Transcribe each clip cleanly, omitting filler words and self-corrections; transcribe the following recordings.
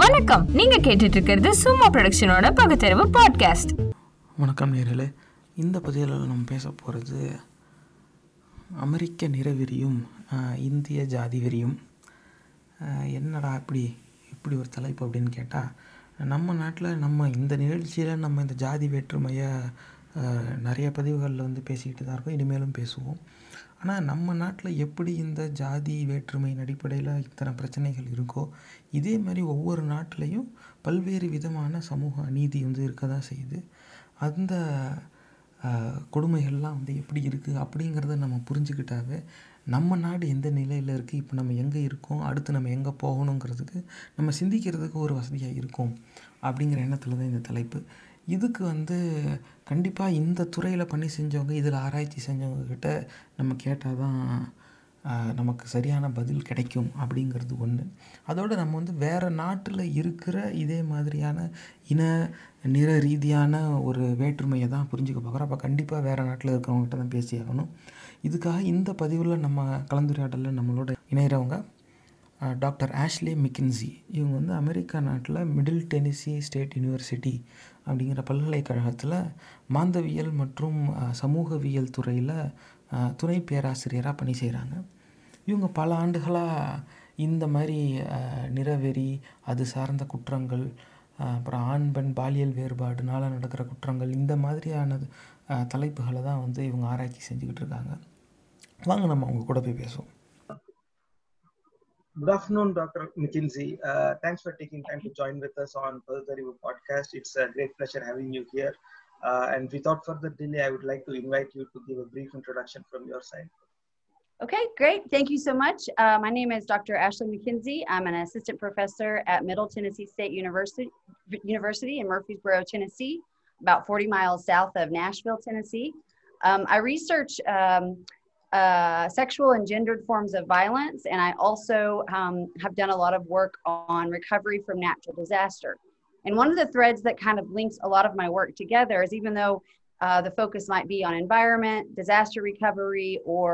வணக்கம், நீங்க கேட்டுட்டு இருக்கிறது சும்மா ப்ரொடக்ஷனோட பகுத்தறிவு பாட்காஸ்ட். வணக்கம் நேயர்களே, இந்த பதிவில் நம்ம பேச போகிறது அமெரிக்க நிறவெறியும் இந்திய ஜாதி வெறியும். என்னடா இப்படி ஒரு தலைப்பு அப்படின்னு கேட்டால், நம்ம நாட்டில் நம்ம இந்த நிகழ்ச்சியில் நம்ம இந்த ஜாதி வேற்றுமையை நிறைய பதிவுகளில் வந்து பேசிக்கிட்டு தான் இருக்கோம், இனிமேலும் பேசுவோம். ஆனால் நம்ம நாட்டில் எப்படி இந்த ஜாதி வேற்றுமையின் அடிப்படையில் இத்தனை பிரச்சனைகள் இருக்கோ, இதே மாதிரி ஒவ்வொரு நாட்டிலையும் பல்வேறு விதமான சமூக அநீதி வந்து இருக்க தான் செய்யுது. அந்த கொடுமைகள்லாம் வந்து எப்படி இருக்குது அப்படிங்கிறத நம்ம புரிஞ்சுக்கிட்டாவே நம்ம நாடு எந்த நிலையில் இருக்குது, இப்போ நம்ம எங்கே இருக்கோம், அடுத்து நம்ம எங்கே போகணுங்கிறதுக்கு நம்ம சிந்திக்கிறதுக்கு ஒரு வசதியாக இருக்கும் அப்படிங்கிற எண்ணத்தில் தான் இந்த தலைப்பு. இதுக்கு வந்து கண்டிப்பாக இந்த துறையில் பணி செஞ்சவங்க, இதில் ஆராய்ச்சி செஞ்சவங்கக்கிட்ட நம்ம கேட்டால் தான் நமக்கு சரியான பதில் கிடைக்கும் அப்படிங்கிறது ஒன்று. அதோடு நம்ம வந்து வேறு நாட்டில் இருக்கிற இதே மாதிரியான இன நிற ரீதியான ஒரு வேற்றுமையை தான் புரிஞ்சுக்க பார்க்குறோம். அப்போ கண்டிப்பாக வேறு நாட்டில் இருக்கிறவங்ககிட்ட தான் பேசி ஆகணும். இதுக்காக இந்த பதிவில் நம்ம கலந்துரையாடலில் நம்மளோட இணைகிறவங்க டாக்டர் ஆஷ்லே மெக்கின்சி. இவங்க வந்து அமெரிக்கா நாட்டில் மிடில் டென்னசி ஸ்டேட் யூனிவர்சிட்டி அப்படிங்கிற பல்கலைக்கழகத்தில் மாந்தவியல் மற்றும் சமூகவியல் துறையில் துணை பேராசிரியராக பணி செய்கிறாங்க. இவங்க பல ஆண்டுகளாக இந்த மாதிரி நிறவெறி, அது சார்ந்த குற்றங்கள், அப்புறம் ஆண் பெண் பாலியல் வேறுபாடுனால நடக்கிற குற்றங்கள், இந்த மாதிரியான தலைப்புகளை தான் வந்து இவங்க ஆராய்ச்சி செஞ்சுக்கிட்டு இருக்காங்க. வாங்க நம்ம அவங்க கூட போய் பேசுவோம். Good afternoon, Dr. McKinzie. Thanks for taking time to join with us on Pagutarivu podcast. It's a great pleasure having you here. And without further delay, I would like to invite you to give a brief introduction from your side. Okay, great. Thank you so much. My name is Dr. Ashleigh McKinzie. I'm an assistant professor at Middle Tennessee State University in Murfreesboro, Tennessee, about 40 miles south of Nashville, Tennessee. I research sexual and gendered forms of violence, and I also have done a lot of work on recovery from natural disaster. And one of the threads that kind of links a lot of my work together is, even though the focus might be on environment, disaster recovery, or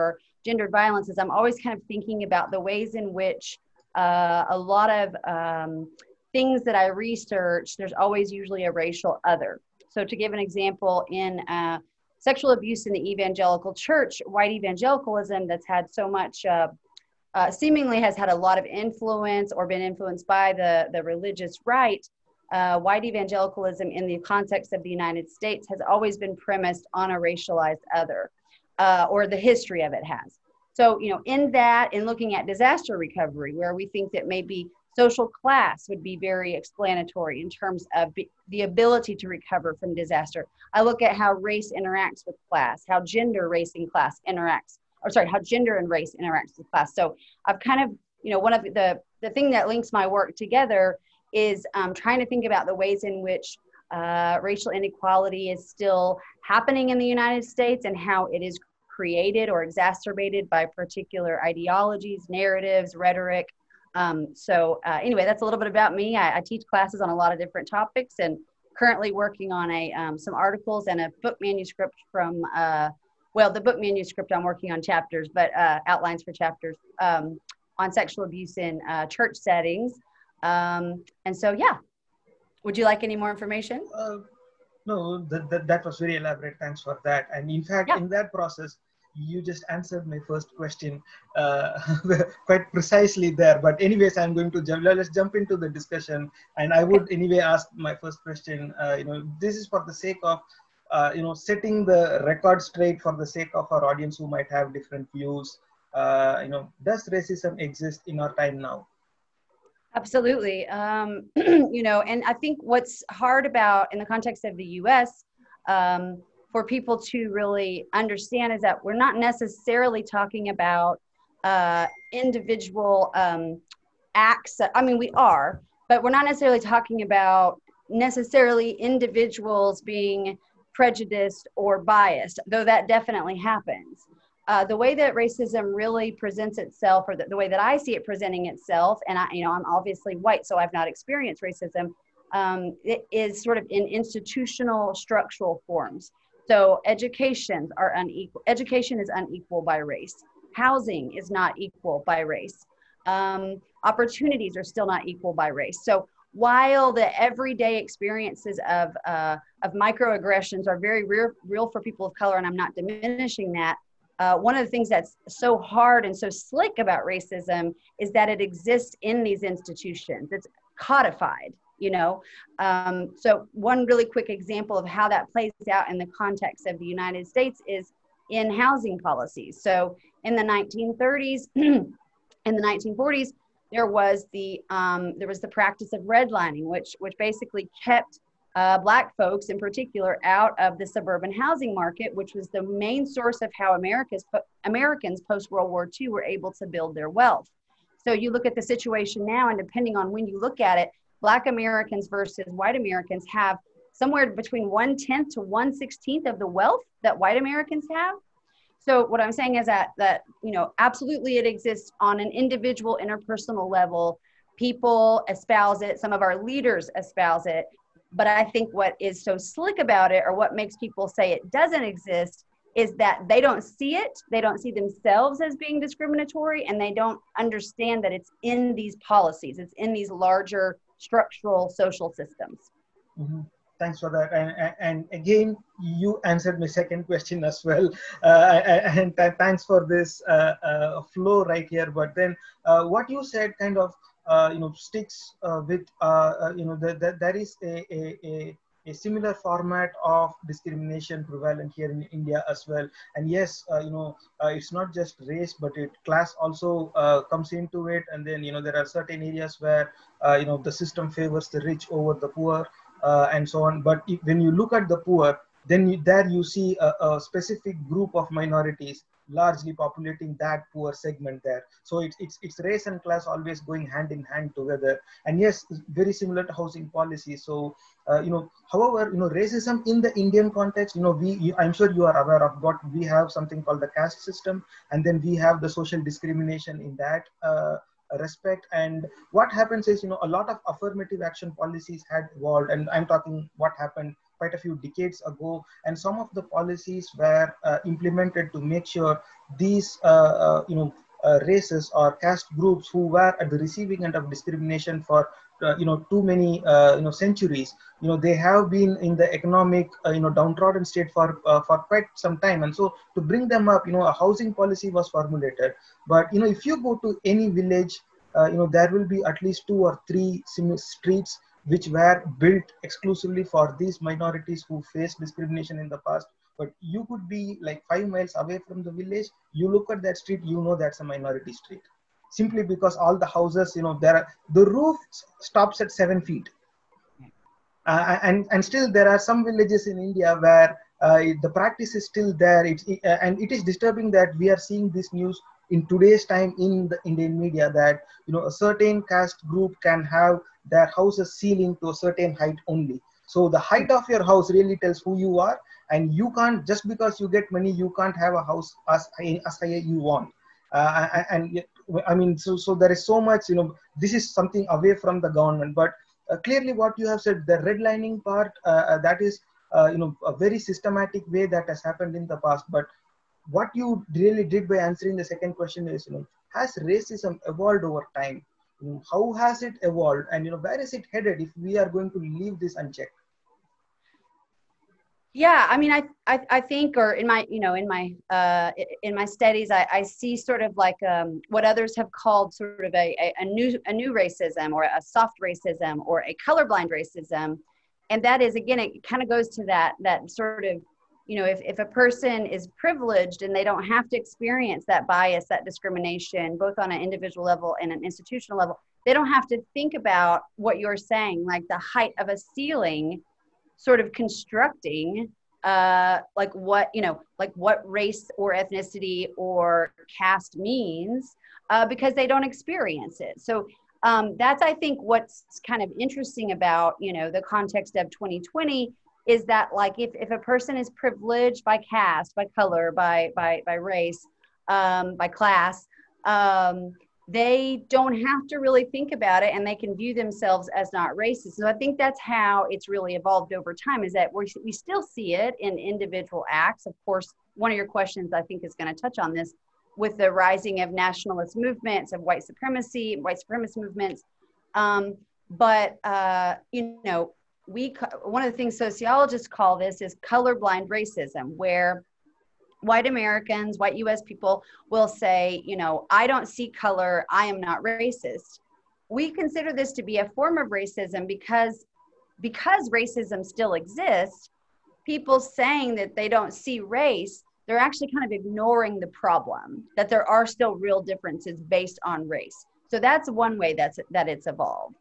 gendered violence, is I'm always kind of thinking about the ways in which a lot of things that I research, there's always usually a racial other. So to give an example, in sexual abuse in the evangelical church, white evangelicalism that's had so much seemingly has had a lot of influence or been influenced by the religious right. White evangelicalism in the context of the United States has always been premised on a racialized other, or the history of it has. So, in that, in looking at disaster recovery, where we think that maybe social class would be very explanatory in terms of the ability to recover from disaster, I look at how race interacts with class, how gender and race interacts with class. So I've kind of, one of the thing that links my work together is trying to think about the ways in which racial inequality is still happening in the United States, and how it is created or exacerbated by particular ideologies, narratives, rhetoric. Anyway, that's a little bit about me. I teach classes on a lot of different topics, and currently working on some articles and a book manuscript from, the book manuscript I'm working on chapters, but outlines for chapters on sexual abuse in church settings. Would you like any more information? No, that was very elaborate. Thanks for that. And in fact, In that process, you just answered my first question quite precisely there. But anyways, I'm going to let's jump into the discussion. And I would anyway ask my first question. This is for the sake of setting the record straight, for the sake of our audience who might have different views. Does racism exist in our time now? Absolutely. And I think what's hard about, in the context of the U.S., for people to really understand, is that we're not necessarily talking about individual acts. I mean, we are, but we're not necessarily talking about individuals being prejudiced or biased, though that definitely happens. The way that racism really presents itself, or the way that I see it presenting itself, and I'm obviously white, so I've not experienced racism, it is sort of in institutional, structural forms. So education is unequal by race. Housing is not equal by race. Opportunities are still not equal by race. So while the everyday experiences of microaggressions are very real for people of color, and I'm not diminishing that, one of the things that's so hard and so slick about racism is that it exists in these institutions. It's codified, you know? So one really quick example of how that plays out in the context of the United States is in housing policies. So in the 1930s, in the 1940s, there was the practice of redlining, which basically kept Black folks in particular out of the suburban housing market, which was the main source of how Americans post-World War II were able to build their wealth. So you look at the situation now, and depending on when you look at it, Black Americans versus white Americans have somewhere between 1/10 to 1/16 of the wealth that white Americans have. So what I'm saying is that you know, absolutely it exists on an individual, interpersonal level. People espouse it. Some of our leaders espouse it. But I think what is so slick about it, or what makes people say it doesn't exist, is that they don't see it. They don't see themselves as being discriminatory, and they don't understand that it's in these policies. It's in these larger structural social systems. Mm-hmm. Thanks for that. And again, you answered my second question as well. Thanks for this flow right here. But then what you said kind of, sticks with, there is a similar format of discrimination prevalent here in India as well. And yes, it's not just race, but class also comes into it. And then, there are certain areas where, the system favors the rich over the poor. And so on. But when you look at the poor, then you see a specific group of minorities largely populating that poor segment there. So it's race and class always going hand in hand together. And yes, very similar to housing policy. So, however, racism in the Indian context, I'm sure you are aware of what we have something called the caste system, and then we have the social discrimination in that respect. And what happens is, a lot of affirmative action policies had evolved, and I'm talking what happened quite a few decades ago, and some of the policies were implemented to make sure these, races or caste groups who were at the receiving end of discrimination for too many centuries, they have been in the economic downtrodden state for quite some time, and so to bring them up, a housing policy was formulated. But if you go to any village, there will be at least 2 or 3 similar streets which were built exclusively for these minorities who faced discrimination in the past. But you could be like 5 miles away from the village, you look at that street, that's a minority street. Simply because all the houses, the roof stops at 7 feet. And still there are some villages in India where the practice is still there. And it is disturbing that we are seeing this news in today's time in the Indian media that, a certain caste group can have their houses ceiling to a certain height only. So the height of your house really tells who you are. And you can't, just because you get money, you can't have a house as high as you want. So there is so much, this is something away from the government. But clearly what you have said, the redlining part, that is, a very systematic way that has happened in the past. But what you really did by answering the second question is, has racism evolved over time? How has it evolved? And, where is it headed if we are going to leave this unchecked? Yeah, I mean, I think, or in my studies, I see sort of like what others have called sort of a new racism, or a soft racism, or a colorblind racism, and that is, again, it kind of goes to that sort of, if a person is privileged and they don't have to experience that bias, that discrimination, both on an individual level and an institutional level, they don't have to think about what you're saying, like the height of a ceiling. Sort of constructing what race or ethnicity or caste means, because they don't experience it. So that's, I think, what's kind of interesting about, the context of 2020 is that, like, if a person is privileged by caste, by color, by race, by class, they don't have to really think about it, and they can view themselves as not racist. So I think that's how it's really evolved over time, is that we still see it in individual acts. Of course, one of your questions, I think, is going to touch on this with the rising of nationalist movements, of white supremacy movements. But, you know, one of the things sociologists call this is colorblind racism, where white Americans, white U.S. people will say, you know, I don't see color, I am not racist. We consider this to be a form of racism because racism still exists. People saying that they don't see race, they're actually kind of ignoring the problem, that there are still real differences based on race. So that's one way that it's evolved.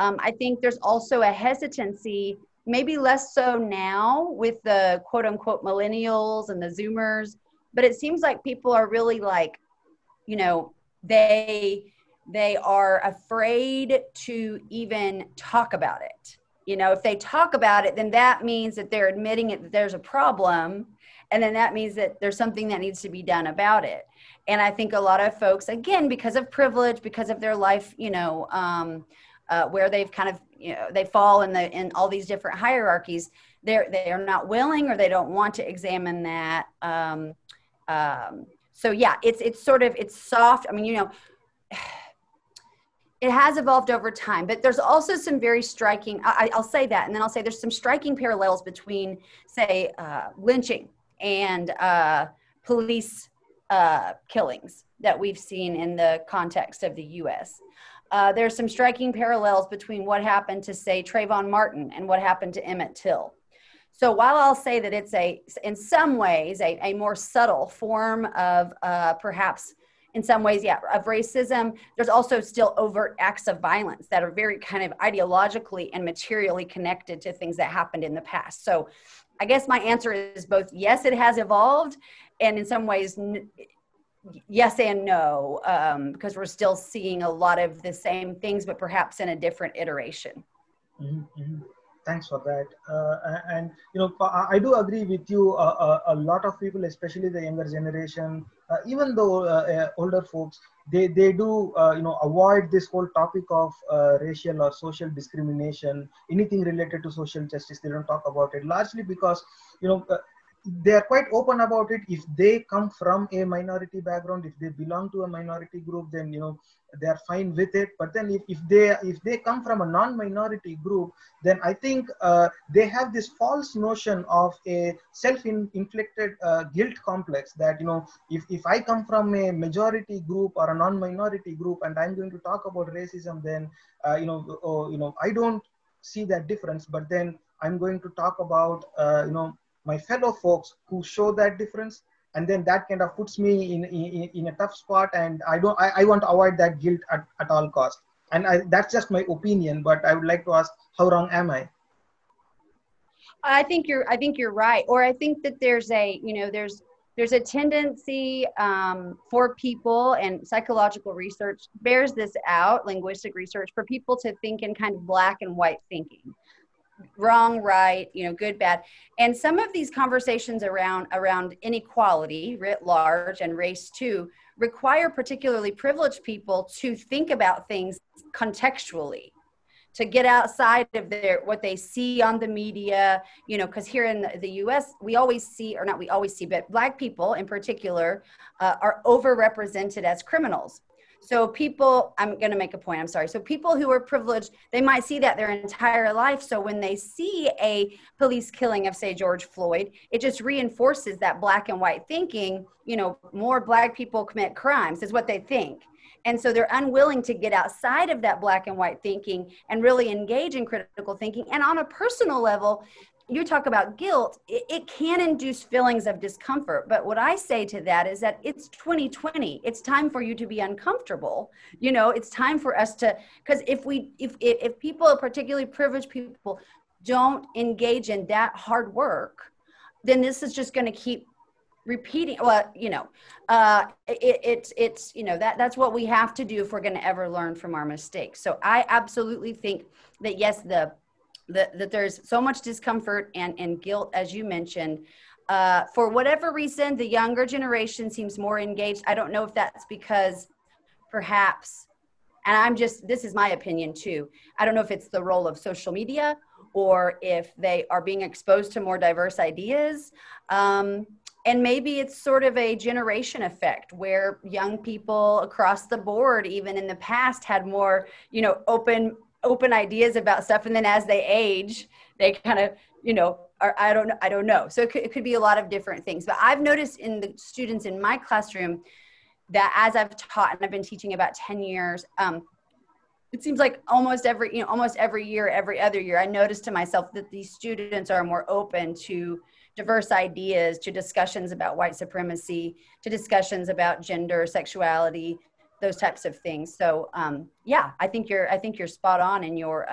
I think there's also a hesitancy, maybe less so now with the quote unquote millennials and the Zoomers, but it seems like people are really like, you know, they are afraid to even talk about it. You know, if they talk about it, then that means that they're admitting it, that there's a problem. And then that means that there's something that needs to be done about it. And I think a lot of folks, again, because of privilege, because of their life, you know, where they've kind of, you know, they fall in all these different hierarchies, they are not willing or they don't want to examine that. So yeah, it's sort of, it's soft. I mean, you know, it has evolved over time, but there's also some very striking, I'll say that, and then I'll say there's some striking parallels between, say, lynching and police killings that we've seen in the context of the U.S. There's some striking parallels between what happened to, say, Trayvon Martin and what happened to Emmett Till. So while I'll say that it's in some ways, a more subtle form of perhaps in some ways, yeah, of racism, there's also still overt acts of violence that are very kind of ideologically and materially connected to things that happened in the past. So I guess my answer is both yes, it has evolved, and in some ways, yes and no, because we're still seeing a lot of the same things, but perhaps in a different iteration. Mm-hmm. Thanks for that. And, you know, I do agree with you. A lot of people, especially the younger generation, even though older folks, they do, you know, avoid this whole topic of racial or social discrimination, anything related to social justice. They don't talk about it, largely because, you know, they are quite open about it. If they come from a minority background, if they belong to a minority group, then, you know, they are fine with it. But then if they come from a non-minority group, then I think they have this false notion of a self-inflicted guilt complex that, you know, if I come from a majority group or a non-minority group and I'm going to talk about racism, then, I don't see that difference. But then I'm going to talk about, my fellow folks who show that difference, and then that kind of puts me in a tough spot, and I want to avoid that guilt at all costs. And that's just my opinion, but I would like to ask, how wrong am I? I think you're right. Or I think that there's a tendency for people, and psychological research bears this out, linguistic research, for people to think in kind of black and white thinking. Wrong, right, you know, good, bad. And some of these conversations around inequality writ large and race too require particularly privileged people to think about things contextually, to get outside of what they see on the media, you know, because here in the US, but Black people in particular are overrepresented as criminals. So people, I'm going to make a point, I'm sorry. So people who are privileged, they might see that their entire life. So when they see a police killing of, say, George Floyd, it just reinforces that black and white thinking, you know, more black people commit crimes is what they think. And so they're unwilling to get outside of that black and white thinking and really engage in critical thinking. And on a personal level, you talk about guilt, it can induce feelings of discomfort. But what I say to that is that it's 2020. It's time for you to be uncomfortable. You know, it's time for us to, because if people, particularly privileged people, don't engage in that hard work, then this is just going to keep repeating. Well, you know, it's you know, that's what we have to do if we're going to ever learn from our mistakes. So I absolutely think that yes, that there's so much discomfort and guilt, as you mentioned. For whatever reason, the younger generation seems more engaged. I don't know if that's because perhaps, and this is my opinion too, I don't know if it's the role of social media or if they are being exposed to more diverse ideas. And maybe it's sort of a generation effect where young people across the board, even in the past, had more, you know, open open ideas about stuff. And then as they age, they kind of, you know, are, I don't know. So it could be a lot of different things. But I've noticed in the students in my classroom that as I've taught, and I've been teaching about 10 years, it seems like almost every year, every other year, I noticed to myself that these students are more open to diverse ideas, to discussions about white supremacy, to discussions about gender, sexuality, those types of things. So yeah, I think you're spot on in your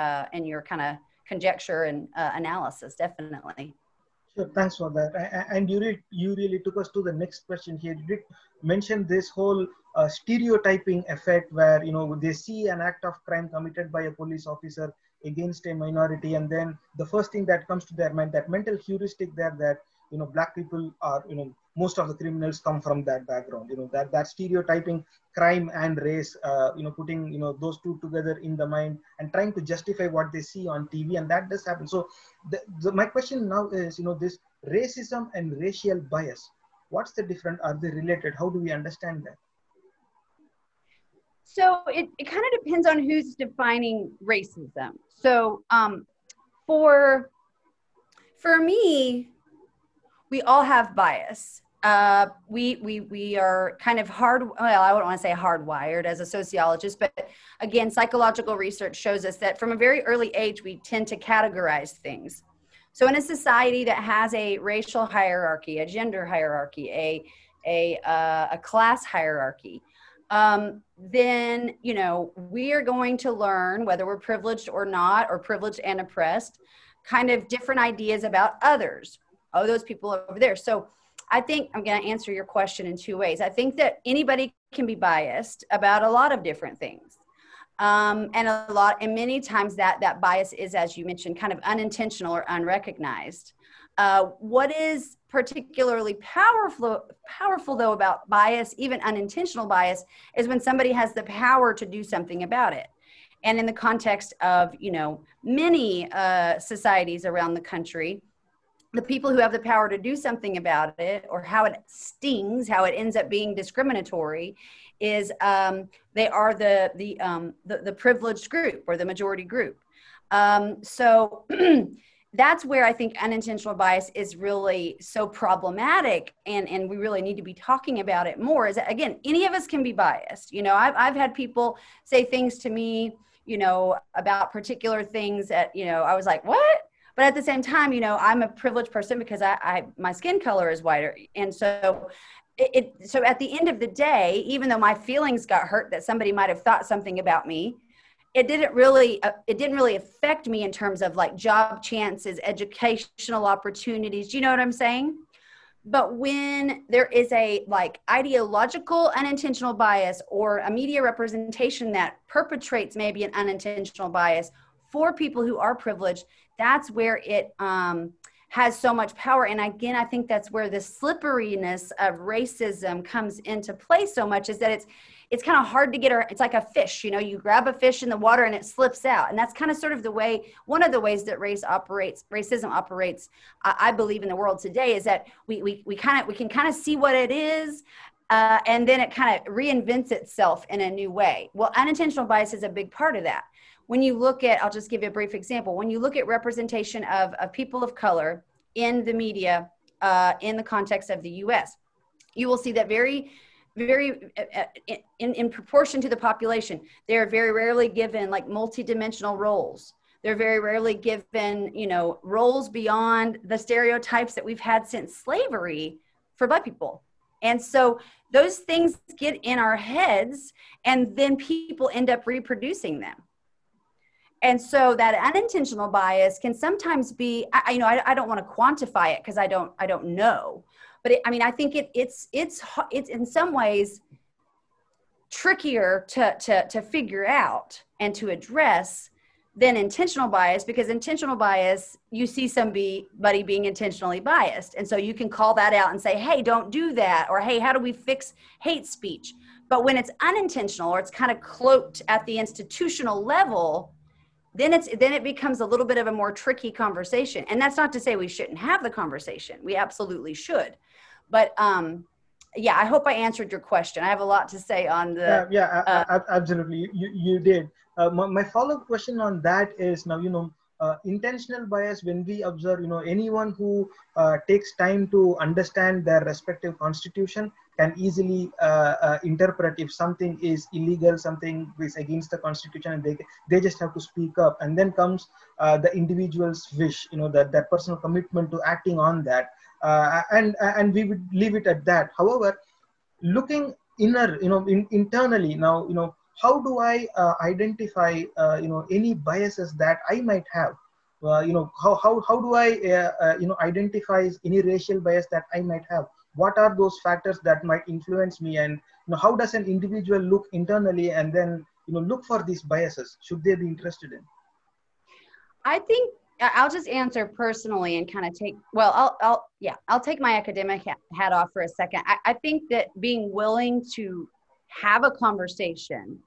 kind of conjecture and analysis, definitely. Sure, thanks for that. And you really took us to the next question here. You did mention this whole stereotyping effect where, you know, they see an act of crime committed by a police officer against a minority, and then the first thing that comes to their mind, that mental heuristic there that, you know, black people are, you know, most of the criminals come from that background, you know, that stereotyping crime and race, you know, putting, you know, those two together in the mind and trying to justify what they see on TV. And that does happen. So my question now is, you know, this racism and racial bias, what's the difference? Are they related? How do we understand that? So it kind of depends on who's defining racism. So for me, we all have bias. We are kind of I wouldn't want to say hardwired as a sociologist, but again, psychological research shows us that from a very early age, we tend to categorize things. So in a society that has a racial hierarchy, a gender hierarchy, a class hierarchy, then, you know, we are going to learn, whether we're privileged or not, or privileged and oppressed, kind of different ideas about others. Oh, those people over there. So I think I'm going to answer your question in two ways. I think that anybody can be biased about a lot of different things. And many times that bias is, as you mentioned, kind of unintentional or unrecognized. What is particularly powerful though about bias, even unintentional bias, is when somebody has the power to do something about it. And in the context of, you know, many societies around the country, the people who have the power to do something about it, or how it stings, how it ends up being discriminatory, is they are the privileged group or the majority group. So that's where I think unintentional bias is really so problematic, and we really need to be talking about it more. Is that, again, any of us can be biased. You know, I've had people say things to me, you know, about particular things that, you know, I was like, what? But at the same time, you know, I'm a privileged person because my skin color is whiter. And so so at the end of the day, even though my feelings got hurt that somebody might have thought something about me, it didn't really affect me in terms of like job chances, educational opportunities. You know what I'm saying? But when there is a like ideological unintentional bias or a media representation that perpetrates maybe an unintentional bias for people who are privileged, that's where it has so much power. And again, I think that's where the slipperiness of racism comes into play so much, is that it's kind of hard to get her. It's like a fish, you know, you grab a fish in the water and it slips out. And that's kind of sort of one of the ways that racism operates, I believe, in the world today, is that we can kind of see what it is. And then it kind of reinvents itself in a new way. Well, unintentional bias is a big part of that. When you look at, I'll just give you a brief example. When you look at representation of people of color in the media, in the context of the US, you will see that very, very, in proportion to the population, they're very rarely given like multidimensional roles. They're very rarely given, you know, roles beyond the stereotypes that we've had since slavery for Black people. And so those things get in our heads, and then people end up reproducing them. And so that unintentional bias can sometimes be, I don't want to quantify it because I don't know, but I think it's in some ways trickier to figure out and to address than intentional bias, because intentional bias, you see somebody being intentionally biased. And so you can call that out and say, hey, don't do that. Or, hey, how do we fix hate speech? But when it's unintentional, or it's kind of cloaked at the institutional level, then it becomes a little bit of a more tricky conversation. And that's not to say we shouldn't have the conversation. We absolutely should. But yeah, I hope I answered your question. I have a lot to say on the- Yeah, absolutely, you did. My follow-up question on that is now, intentional bias, when we observe, anyone who takes time to understand their respective constitution can easily interpret if something is illegal, something is against the constitution, and they just have to speak up. And then comes the individual's wish, that personal commitment to acting on that. And we would leave it at that. However, looking inner, internally now, how do I identify, any biases that I might have? How do I, identify any racial bias that I might have? What are those factors that might influence me? And how does an individual look internally and then, look for these biases? Should they be interested in? I think I'll just answer personally and kind of take, I'll take my academic hat off for a second. I think that being willing to have a conversation,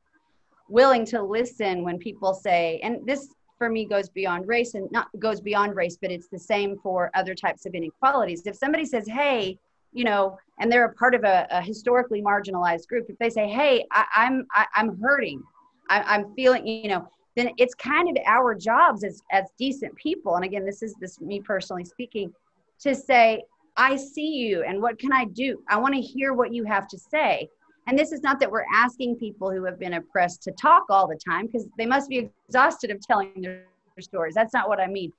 willing to listen when people say, and this for me goes beyond race but it's the same for other types of inequalities. If somebody says, hey, and they're a part of a historically marginalized group, if they say, hey, I'm hurting, I'm feeling, then it's kind of our jobs as decent people. And again, this is me personally speaking, to say, I see you, and what can I do? I want to hear what you have to say. And this is not that we're asking people who have been oppressed to talk all the time, because they must be exhausted of telling their stories. That's not what I mean.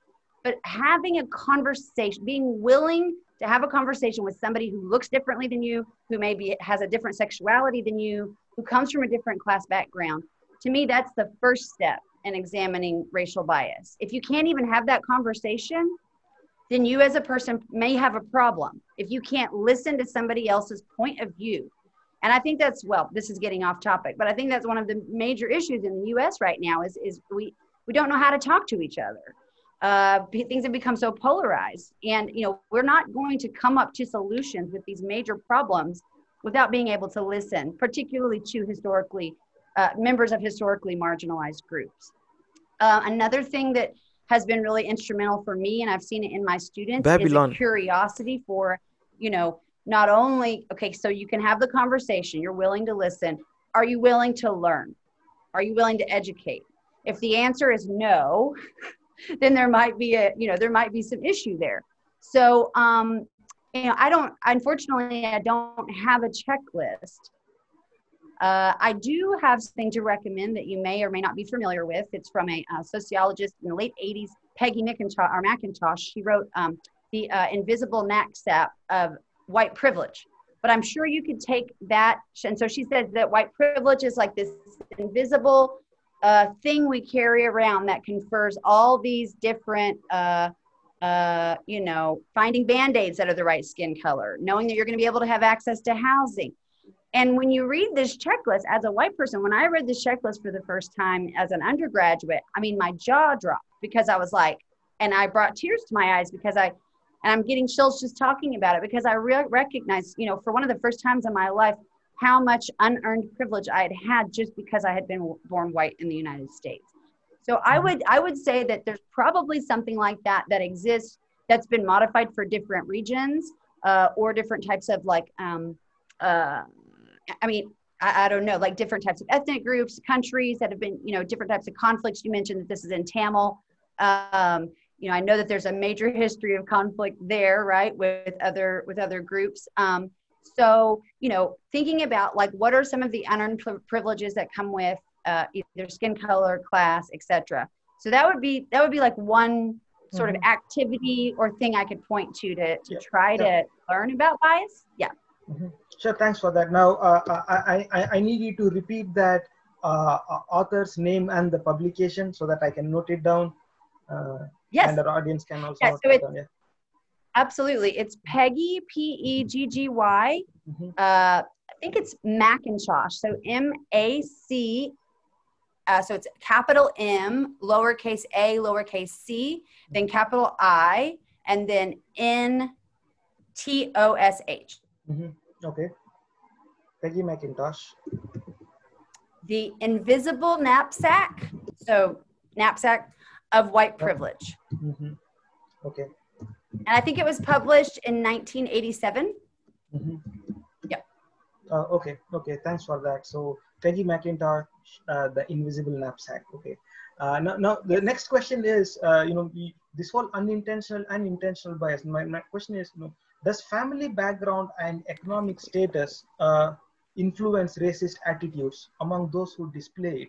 But having a conversation, being willing to have a conversation with somebody who looks differently than you, who maybe has a different sexuality than you, who comes from a different class background. To me, that's the first step in examining racial bias. If you can't even have that conversation, then you as a person may have a problem. If you can't listen to somebody else's point of view. And I think that's, this is getting off topic, but I think that's one of the major issues in the U.S. right now is we don't know how to talk to each other. Things have become so polarized. And, we're not going to come up to solutions with these major problems without being able to listen, particularly to members of historically marginalized groups. Another thing that has been really instrumental for me, and I've seen it in my students, is a curiosity for, not only, so you can have the conversation, you're willing to listen. Are you willing to learn? Are you willing to educate? If the answer is no, then there might be some issue there. So, I don't have a checklist. I do have something to recommend that you may or may not be familiar with. It's from a sociologist in the late 80s, Peggy McIntosh. She wrote The Invisible Knapsack of White Privilege, but I'm sure you could take that. And so she said that white privilege is like this invisible thing we carry around that confers all these different, finding Band-Aids that are the right skin color, knowing that you're going to be able to have access to housing. And when you read this checklist as a white person, when I read this checklist for the first time as an undergraduate, my jaw dropped, because I was like, and I brought tears to my eyes and I'm getting chills just talking about it, because I recognize, for one of the first times in my life, how much unearned privilege I had had just because I had been born white in the United States. So I would say that there's probably something like that exists that's been modified for different regions or different types of different types of ethnic groups, countries that have been, different types of conflicts. You mentioned that this is in Tamil. I know that there's a major history of conflict there, right, with other groups. Thinking about what are some of the unearned privileges that come with either skin color, class, etc. So that would be one sort of activity or thing I could point to try to learn about bias. Yeah. Mm-hmm. Sure. Thanks for that. Now I need you to repeat that author's name and the publication so that I can note it down. Yes. And our audience can also. Yeah, so absolutely. It's Peggy, P-E-G-G-Y. Mm-hmm. I think it's McIntosh. So M-A-C. So it's capital M, lowercase a, lowercase c, then capital I, and then N-T-O-S-H. Mm-hmm. Okay. Peggy McIntosh. The Invisible Knapsack. So knapsack of White Privilege. Mm-hmm. Okay. And I think it was published in 1987. Mm-hmm. Yeah. Okay. Thanks for that. So Peggy McIntosh, the invisible knapsack. Okay. Now the next question is, this whole unintentional and intentional bias. My question is, does family background and economic status influence racist attitudes among those who display it?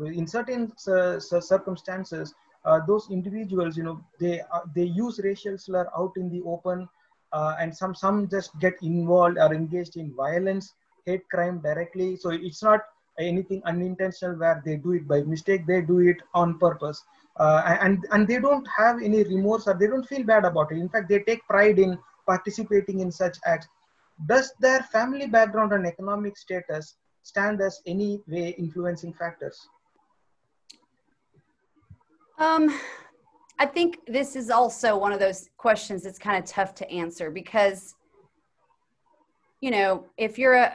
In certain circumstances, those individuals, they use racial slur out in the open, and some just get involved or engaged in violence, hate crime directly. So it's not anything unintentional where they do it by mistake. They do it on purpose, and they don't have any remorse or they don't feel bad about it. In fact, they take pride in participating in such acts. Does their family background and economic status stand as any way influencing factors? I think this is also one of those questions that's kind of tough to answer because, if you're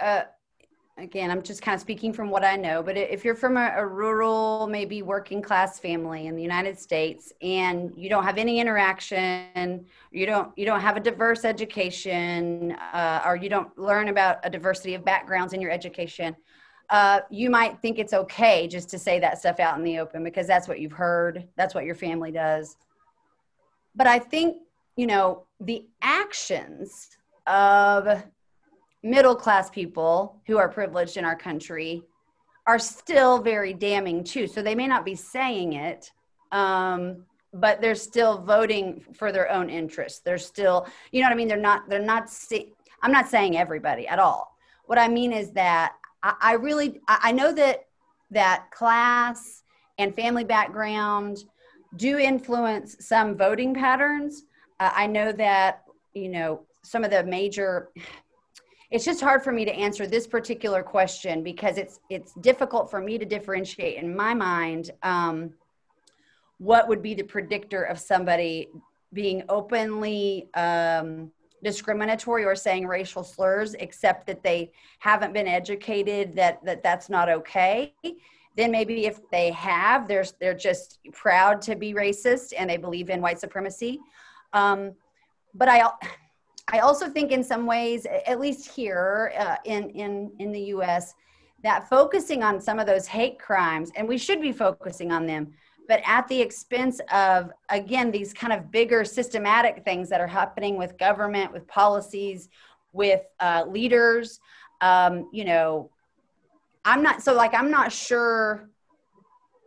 again, I'm just kind of speaking from what I know, but if you're from a rural, maybe working class family in the United States and you don't have any interaction, you don't have a diverse education, or you don't learn about a diversity of backgrounds in your education, you might think it's okay just to say that stuff out in the open because that's what you've heard, that's what your family does. But I think, the actions of middle-class people who are privileged in our country are still very damning too. So they may not be saying it, but they're still voting for their own interests. They're still, you know what I mean? I'm not saying everybody at all. What I mean is that I know that class and family background do influence some voting patterns. I know that, some of the major, it's just hard for me to answer this particular question because it's difficult for me to differentiate in my mind what would be the predictor of somebody being openly discriminatory or saying racial slurs, except that they haven't been educated that's not okay. Then maybe if they have, they're just proud to be racist and they believe in white supremacy. But I also think in some ways, at least here in the US, that focusing on some of those hate crimes, and we should be focusing on them, but at the expense of, again, these kind of bigger systematic things that are happening with government, with policies, with leaders, I'm not sure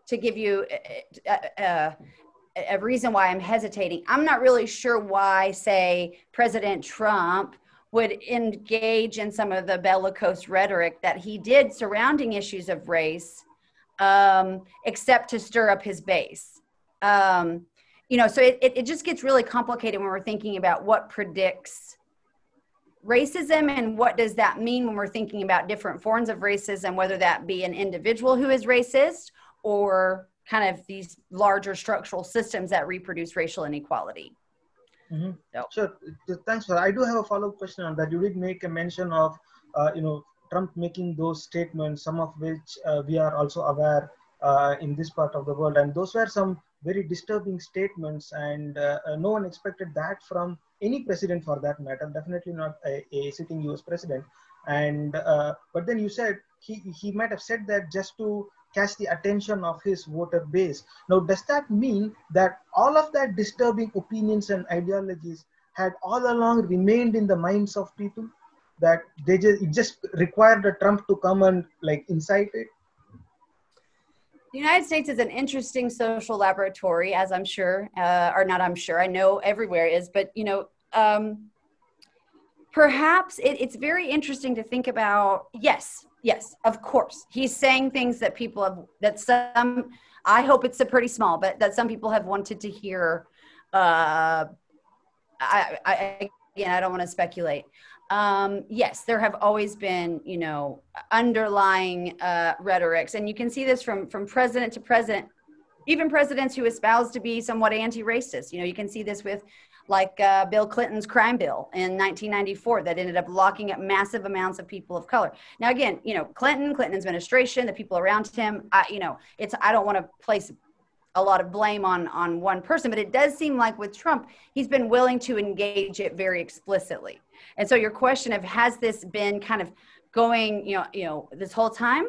to give you a reason why I'm hesitating. I'm not really sure why, say, President Trump would engage in some of the bellicose rhetoric that he did surrounding issues of race, except to stir up his base. So it just gets really complicated when we're thinking about what predicts racism and what does that mean when we're thinking about different forms of racism, whether that be an individual who is racist or kind of these larger structural systems that reproduce racial inequality. Mm-hmm. So. Sure, thanks for that. I do have a follow-up question on that. You did make a mention of, Trump making those statements, some of which we are also aware in this part of the world. And those were some very disturbing statements and no one expected that from any president for that matter, definitely not a sitting US president. And, but then you said he might have said that just to catch the attention of his voter base. Now, does that mean that all of that disturbing opinions and ideologies had all along remained in the minds of people, that it just required a Trump to come and incite it? The United States is an interesting social laboratory, as I'm sure, I know everywhere is, but perhaps it's very interesting to think about. Yes, of course. He's saying things that people I hope it's a pretty small, but that some people have wanted to hear. I don't want to speculate. Yes, there have always been, underlying rhetorics. And you can see this from president to president, even presidents who espouse to be somewhat anti-racist. You can see this with Bill Clinton's crime bill in 1994 that ended up locking up massive amounts of people of color. Now, again, Clinton's administration, the people around him, I don't want to place a lot of blame on one person, but it does seem like with Trump, he's been willing to engage it very explicitly. And so your question of has this been kind of going, this whole time?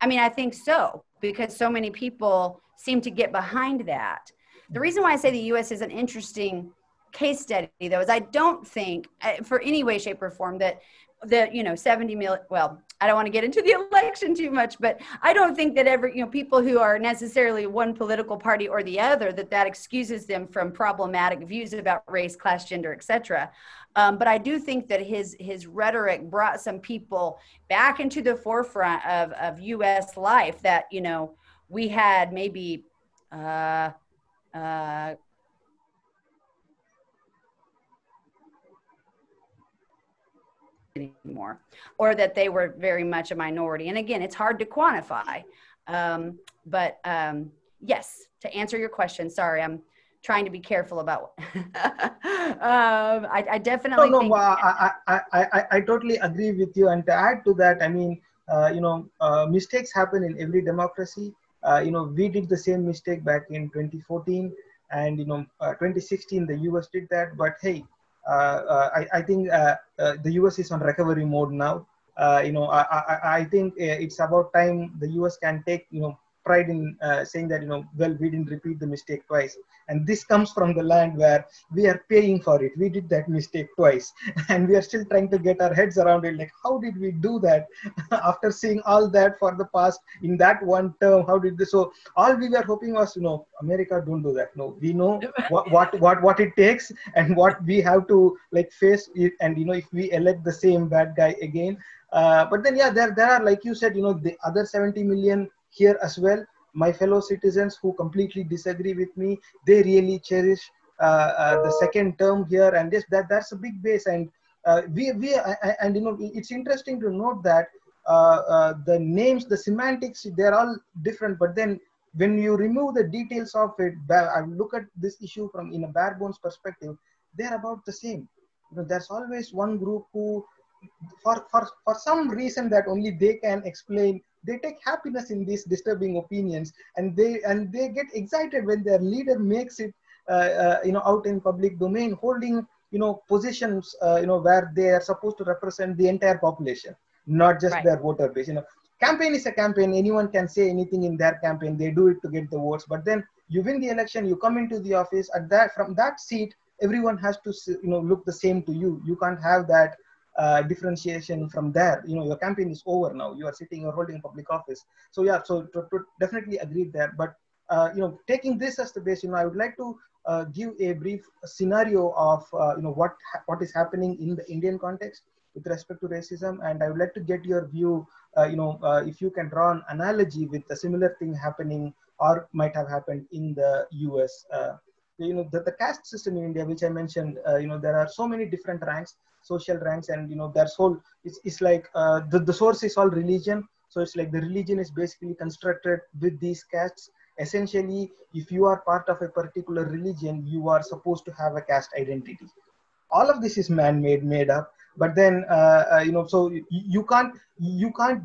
I mean, I think so, because so many people seem to get behind that. The reason why I say the U.S. is an interesting case study, though, is I don't think, for any way, shape, or form, that the, you know, 70 million, well, I don't want to get into the election too much, but I don't think that every, you know, people who are necessarily one political party or the other, that excuses them from problematic views about race, class, gender, et cetera. But I do think that his rhetoric brought some people back into the forefront of U.S. life that, you know, we had maybe, anymore, or that they were very much a minority. And again, it's hard to quantify. Yes, to answer your question, sorry, I'm trying to be careful about I definitely think I totally agree with you. And to add to that, I mean, mistakes happen in every democracy. We did the same mistake back in 2014 and, 2016, the US did that, but hey, I think the US is on recovery mode now. I think it's about time the US can take, pride in saying that, well, we didn't repeat the mistake twice. And this comes from the land where we are paying for it. We did that mistake twice. And we are still trying to get our heads around it. Like, how did we do that after seeing all that for the past in that one term? How did this? So all we were hoping was, America, don't do that. No, we know what it takes and what we have to like face it. And, if we elect the same bad guy again, but then, yeah, there are, like you said, the other 70 million here as well, my fellow citizens who completely disagree with me, they really cherish the second term here, and this, that's a big base. And it's interesting to note that the names, the semantics, they're all different. But then, when you remove the details of it, I look at this issue from in a bare bones perspective, they're about the same. There's always one group who, for some reason that only they can explain, they take happiness in these disturbing opinions, and they get excited when their leader makes it, out in public domain, holding, positions, where they are supposed to represent the entire population, not just their voter base. Campaign is a campaign. Anyone can say anything in their campaign. They do it to get the votes. But then you win the election, you come into the office. From that seat, everyone has to, look the same to you. You can't have that differentiation from there. Your campaign is over now. You are sitting or holding public office. So yeah, so to definitely agree there. But taking this as the base, I would like to give a brief scenario of what is happening in the Indian context with respect to racism, and I would like to get your view. If you can draw an analogy with a similar thing happening or might have happened in the U.S. The caste system in India, which I mentioned, there are so many different ranks, social ranks, and, there's whole, it's like the source is all religion. So it's like the religion is basically constructed with these castes. Essentially, if you are part of a particular religion, you are supposed to have a caste identity. All of this is man-made, made up. But then, so you can't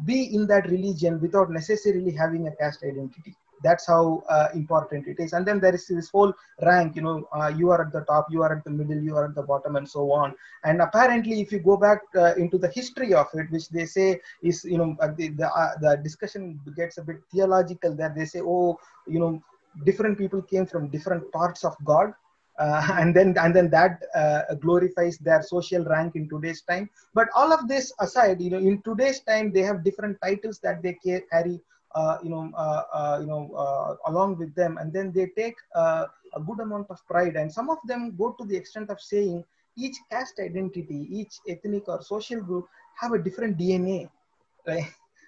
be in that religion without necessarily having a caste identity. That's how important it is. And then there is this whole rank, you are at the top, you are at the middle, you are at the bottom, and so on. And apparently, if you go back into the history of it, which they say is, the discussion gets a bit theological there. They say, different people came from different parts of God. And then that glorifies their social rank in today's time. But all of this aside, in today's time, they have different titles that they carry along with them, and then they take a good amount of pride, and some of them go to the extent of saying each caste identity, each ethnic or social group have a different DNA. Right?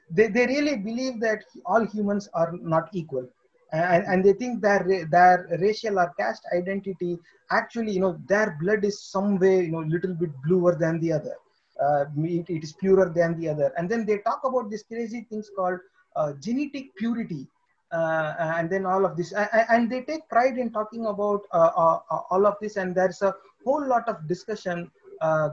They really believe that all humans are not equal, and they think their racial or caste identity actually, their blood is some way, little bit bluer than the other, it is purer than the other, and then they talk about these crazy things called genetic purity, and then all of this, and they take pride in talking about all of this, and there's a whole lot of discussion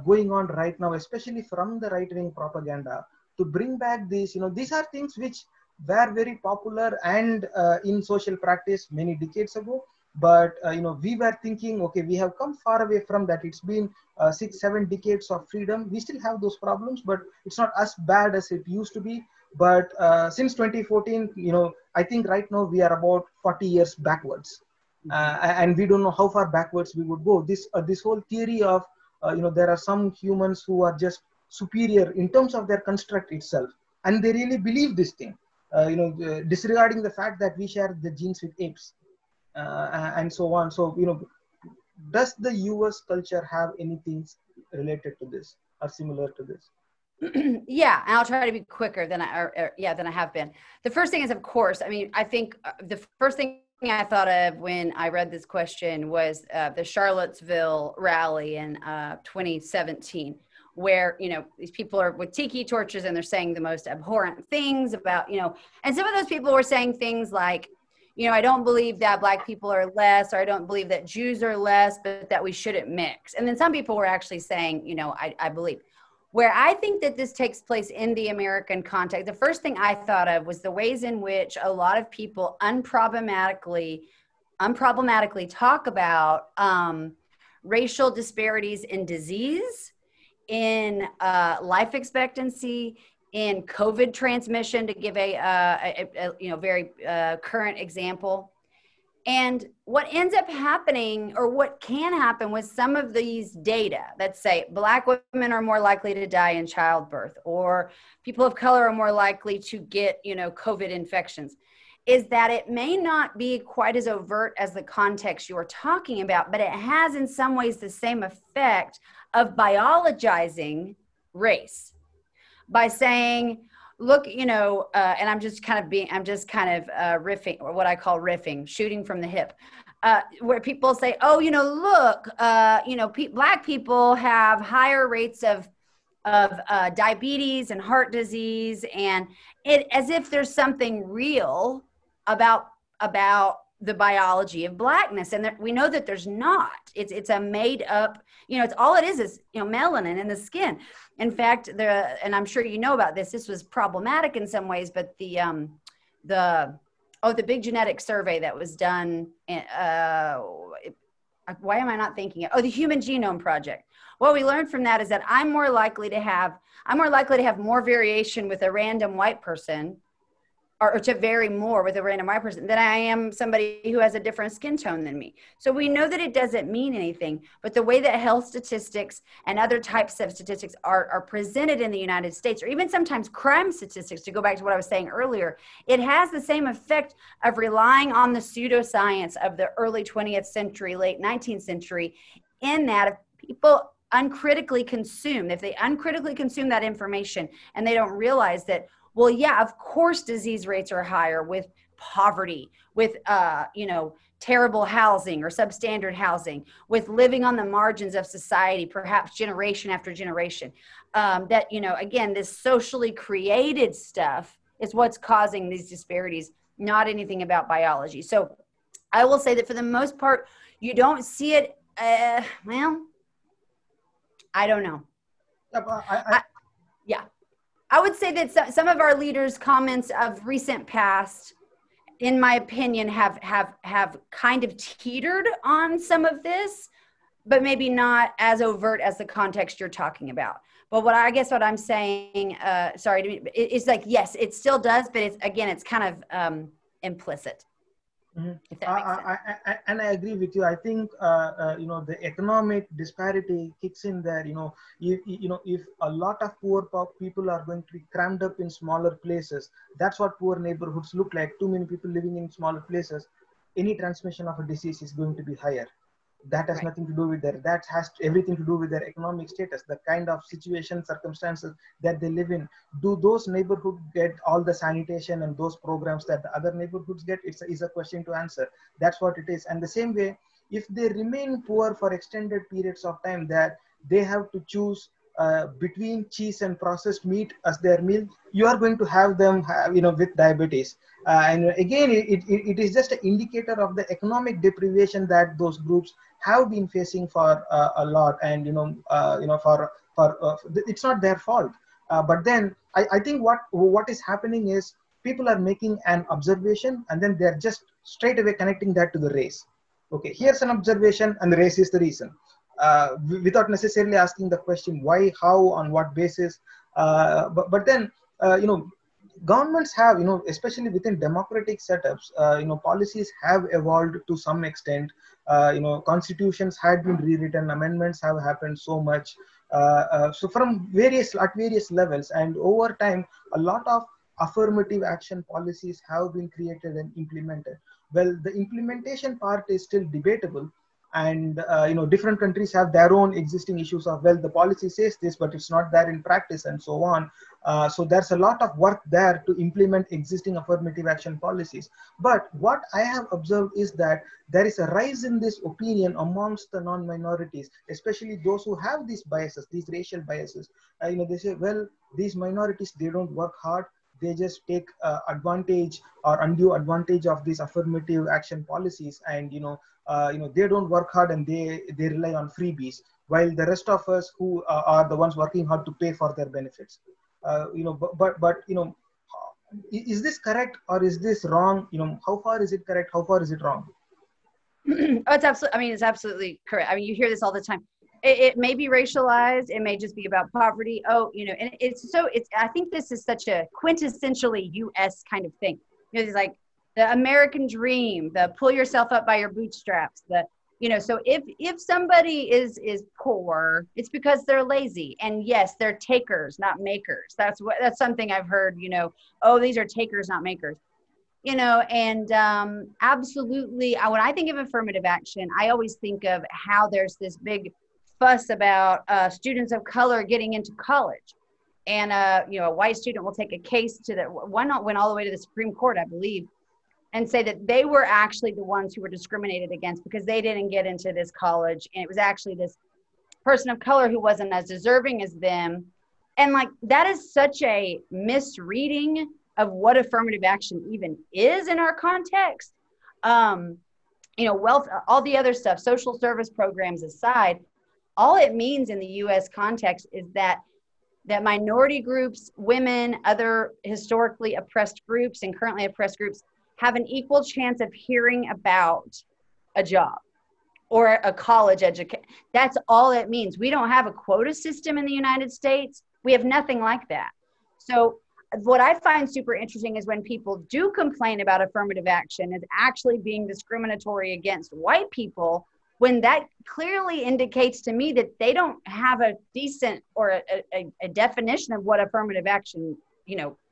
going on right now, especially from the right-wing propaganda, to bring back these, these are things which were very popular and in social practice many decades ago, but, we were thinking, okay, we have come far away from that. It's been 6-7 decades of freedom. We still have those problems, but it's not as bad as it used to be. But since 2014, I think right now we are about 40 years backwards. And we don't know how far backwards we would go. This whole theory of, there are some humans who are just superior in terms of their construct itself. And they really believe this thing, disregarding the fact that we share the genes with apes and so on. So, does the US culture have anything related to this or similar to this? Yeah, and I'll try to be quicker than I have been. The first thing is, of course, I think the first thing I thought of when I read this question was the Charlottesville rally in 2017, where, these people are with tiki torches and they're saying the most abhorrent things about, and some of those people were saying things like, I don't believe that black people are less, or I don't believe that Jews are less, but that we shouldn't mix. And then some people were actually saying, I believe. Where I think that this takes place in the American context, the first thing I thought of was the ways in which a lot of people unproblematically talk about racial disparities in disease, in life expectancy, in COVID transmission, to give a very current example. And what ends up happening, or what can happen with some of these data that say black women are more likely to die in childbirth, or people of color are more likely to get, COVID infections, is that it may not be quite as overt as the context you're talking about, but it has in some ways the same effect of biologizing race by saying, look, and riffing, or what I call riffing, shooting from the hip, where people say, black people have higher rates of diabetes and heart disease, and it as if there's something real about the biology of blackness, and we know that there's not. It's a made up, it's all it is melanin in the skin. In fact, and I'm sure you know about this. This was problematic in some ways, but the big genetic survey that was done. Why am I not thinking it? Oh, the Human Genome Project. What we learned from that is that I'm more likely to have more variation with a random white person, or to vary more with a random white person, than I am somebody who has a different skin tone than me. So we know that it doesn't mean anything, but the way that health statistics and other types of statistics are presented in the United States, or even sometimes crime statistics, to go back to what I was saying earlier, it has the same effect of relying on the pseudoscience of the early 20th century, late 19th century, in that if people uncritically consume that information, and they don't realize that, well, yeah, of course, disease rates are higher with poverty, with, terrible housing or substandard housing, with living on the margins of society, perhaps generation after generation. Again, this socially created stuff is what's causing these disparities, not anything about biology. So I will say that for the most part, you don't see it. I don't know. I would say that some of our leaders' comments of recent past, in my opinion, have kind of teetered on some of this, but maybe not as overt as the context you're talking about. But what I'm saying, is like, yes, it still does, but it's kind of implicit. Mm-hmm. If that makes sense. And I agree with you. I think the economic disparity kicks in there. If a lot of poor people are going to be crammed up in smaller places, that's what poor neighborhoods look like. Too many people living in smaller places, any transmission of a disease is going to be higher. That has nothing to do with their. That has everything to do with their economic status, the kind of situation, circumstances that they live in. Do those neighborhoods get all the sanitation and those programs that the other neighborhoods get? It's a question to answer. That's what it is. And the same way, if they remain poor for extended periods of time, that they have to choose between cheese and processed meat as their meal, you are going to have them, with diabetes. And again, it is just an indicator of the economic deprivation that those groups have been facing for a lot. And for it's not their fault. But then I think what is happening is people are making an observation, and then they're just straight away connecting that to the race. Okay, here's an observation, and the race is the reason, without necessarily asking the question why, how, on what basis. But then governments have, especially within democratic setups, policies have evolved to some extent. Constitutions had been rewritten, amendments have happened so much. So at various levels, and over time, a lot of affirmative action policies have been created and implemented. Well, the implementation part is still debatable, and different countries have their own existing issues of, well, the policy says this, but it's not there in practice, and so on. So there's a lot of work there to implement existing affirmative action policies. But what I have observed is that there is a rise in this opinion amongst the non-minorities, especially those who have these biases, these racial biases. They say, well, these minorities, they don't work hard. They just take advantage or undue advantage of these affirmative action policies, and they don't work hard, and they rely on freebies, while the rest of us who are the ones working hard to pay for their benefits. But is this correct or is this wrong? How far is it correct? How far is it wrong? It's absolutely correct. You hear this all the time. It may be racialized. It may just be about poverty. And I think this is such a quintessentially U.S. kind of thing. It's like the American dream, the pull yourself up by your bootstraps, so if somebody is poor, it's because they're lazy. And yes, they're takers, not makers. That's something I've heard, these are takers, not makers. Absolutely. When I think of affirmative action, I always think of how there's this big fuss about students of color getting into college, and a white student will take a case to the one that went all the way to the Supreme Court, I believe, and say that they were actually the ones who were discriminated against because they didn't get into this college, and it was actually this person of color who wasn't as deserving as them. And that is such a misreading of what affirmative action even is in our context. Wealth, all the other stuff, social service programs aside, all it means in the U.S. context is that minority groups, women, other historically oppressed groups and currently oppressed groups have an equal chance of hearing about a job or a college education. That's all it means. We don't have a quota system in the United States. We have nothing like that. So what I find super interesting is when people do complain about affirmative action as actually being discriminatory against white people, when that clearly indicates to me that they don't have a decent or a definition of what affirmative action,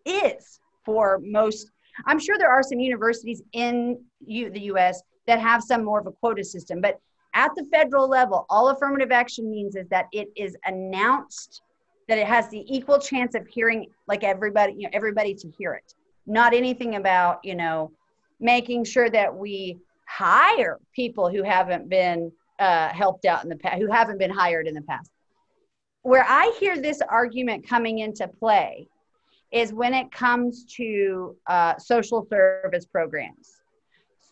is for most. I'm sure there are some universities in the U.S. that have some more of a quota system, but at the federal level, all affirmative action means is that it is announced that it has the equal chance of hearing, everybody to hear it. Not anything about, making sure that we hire people who haven't been helped out in the past, who haven't been hired in the past. Where I hear this argument coming into play is when it comes to social service programs.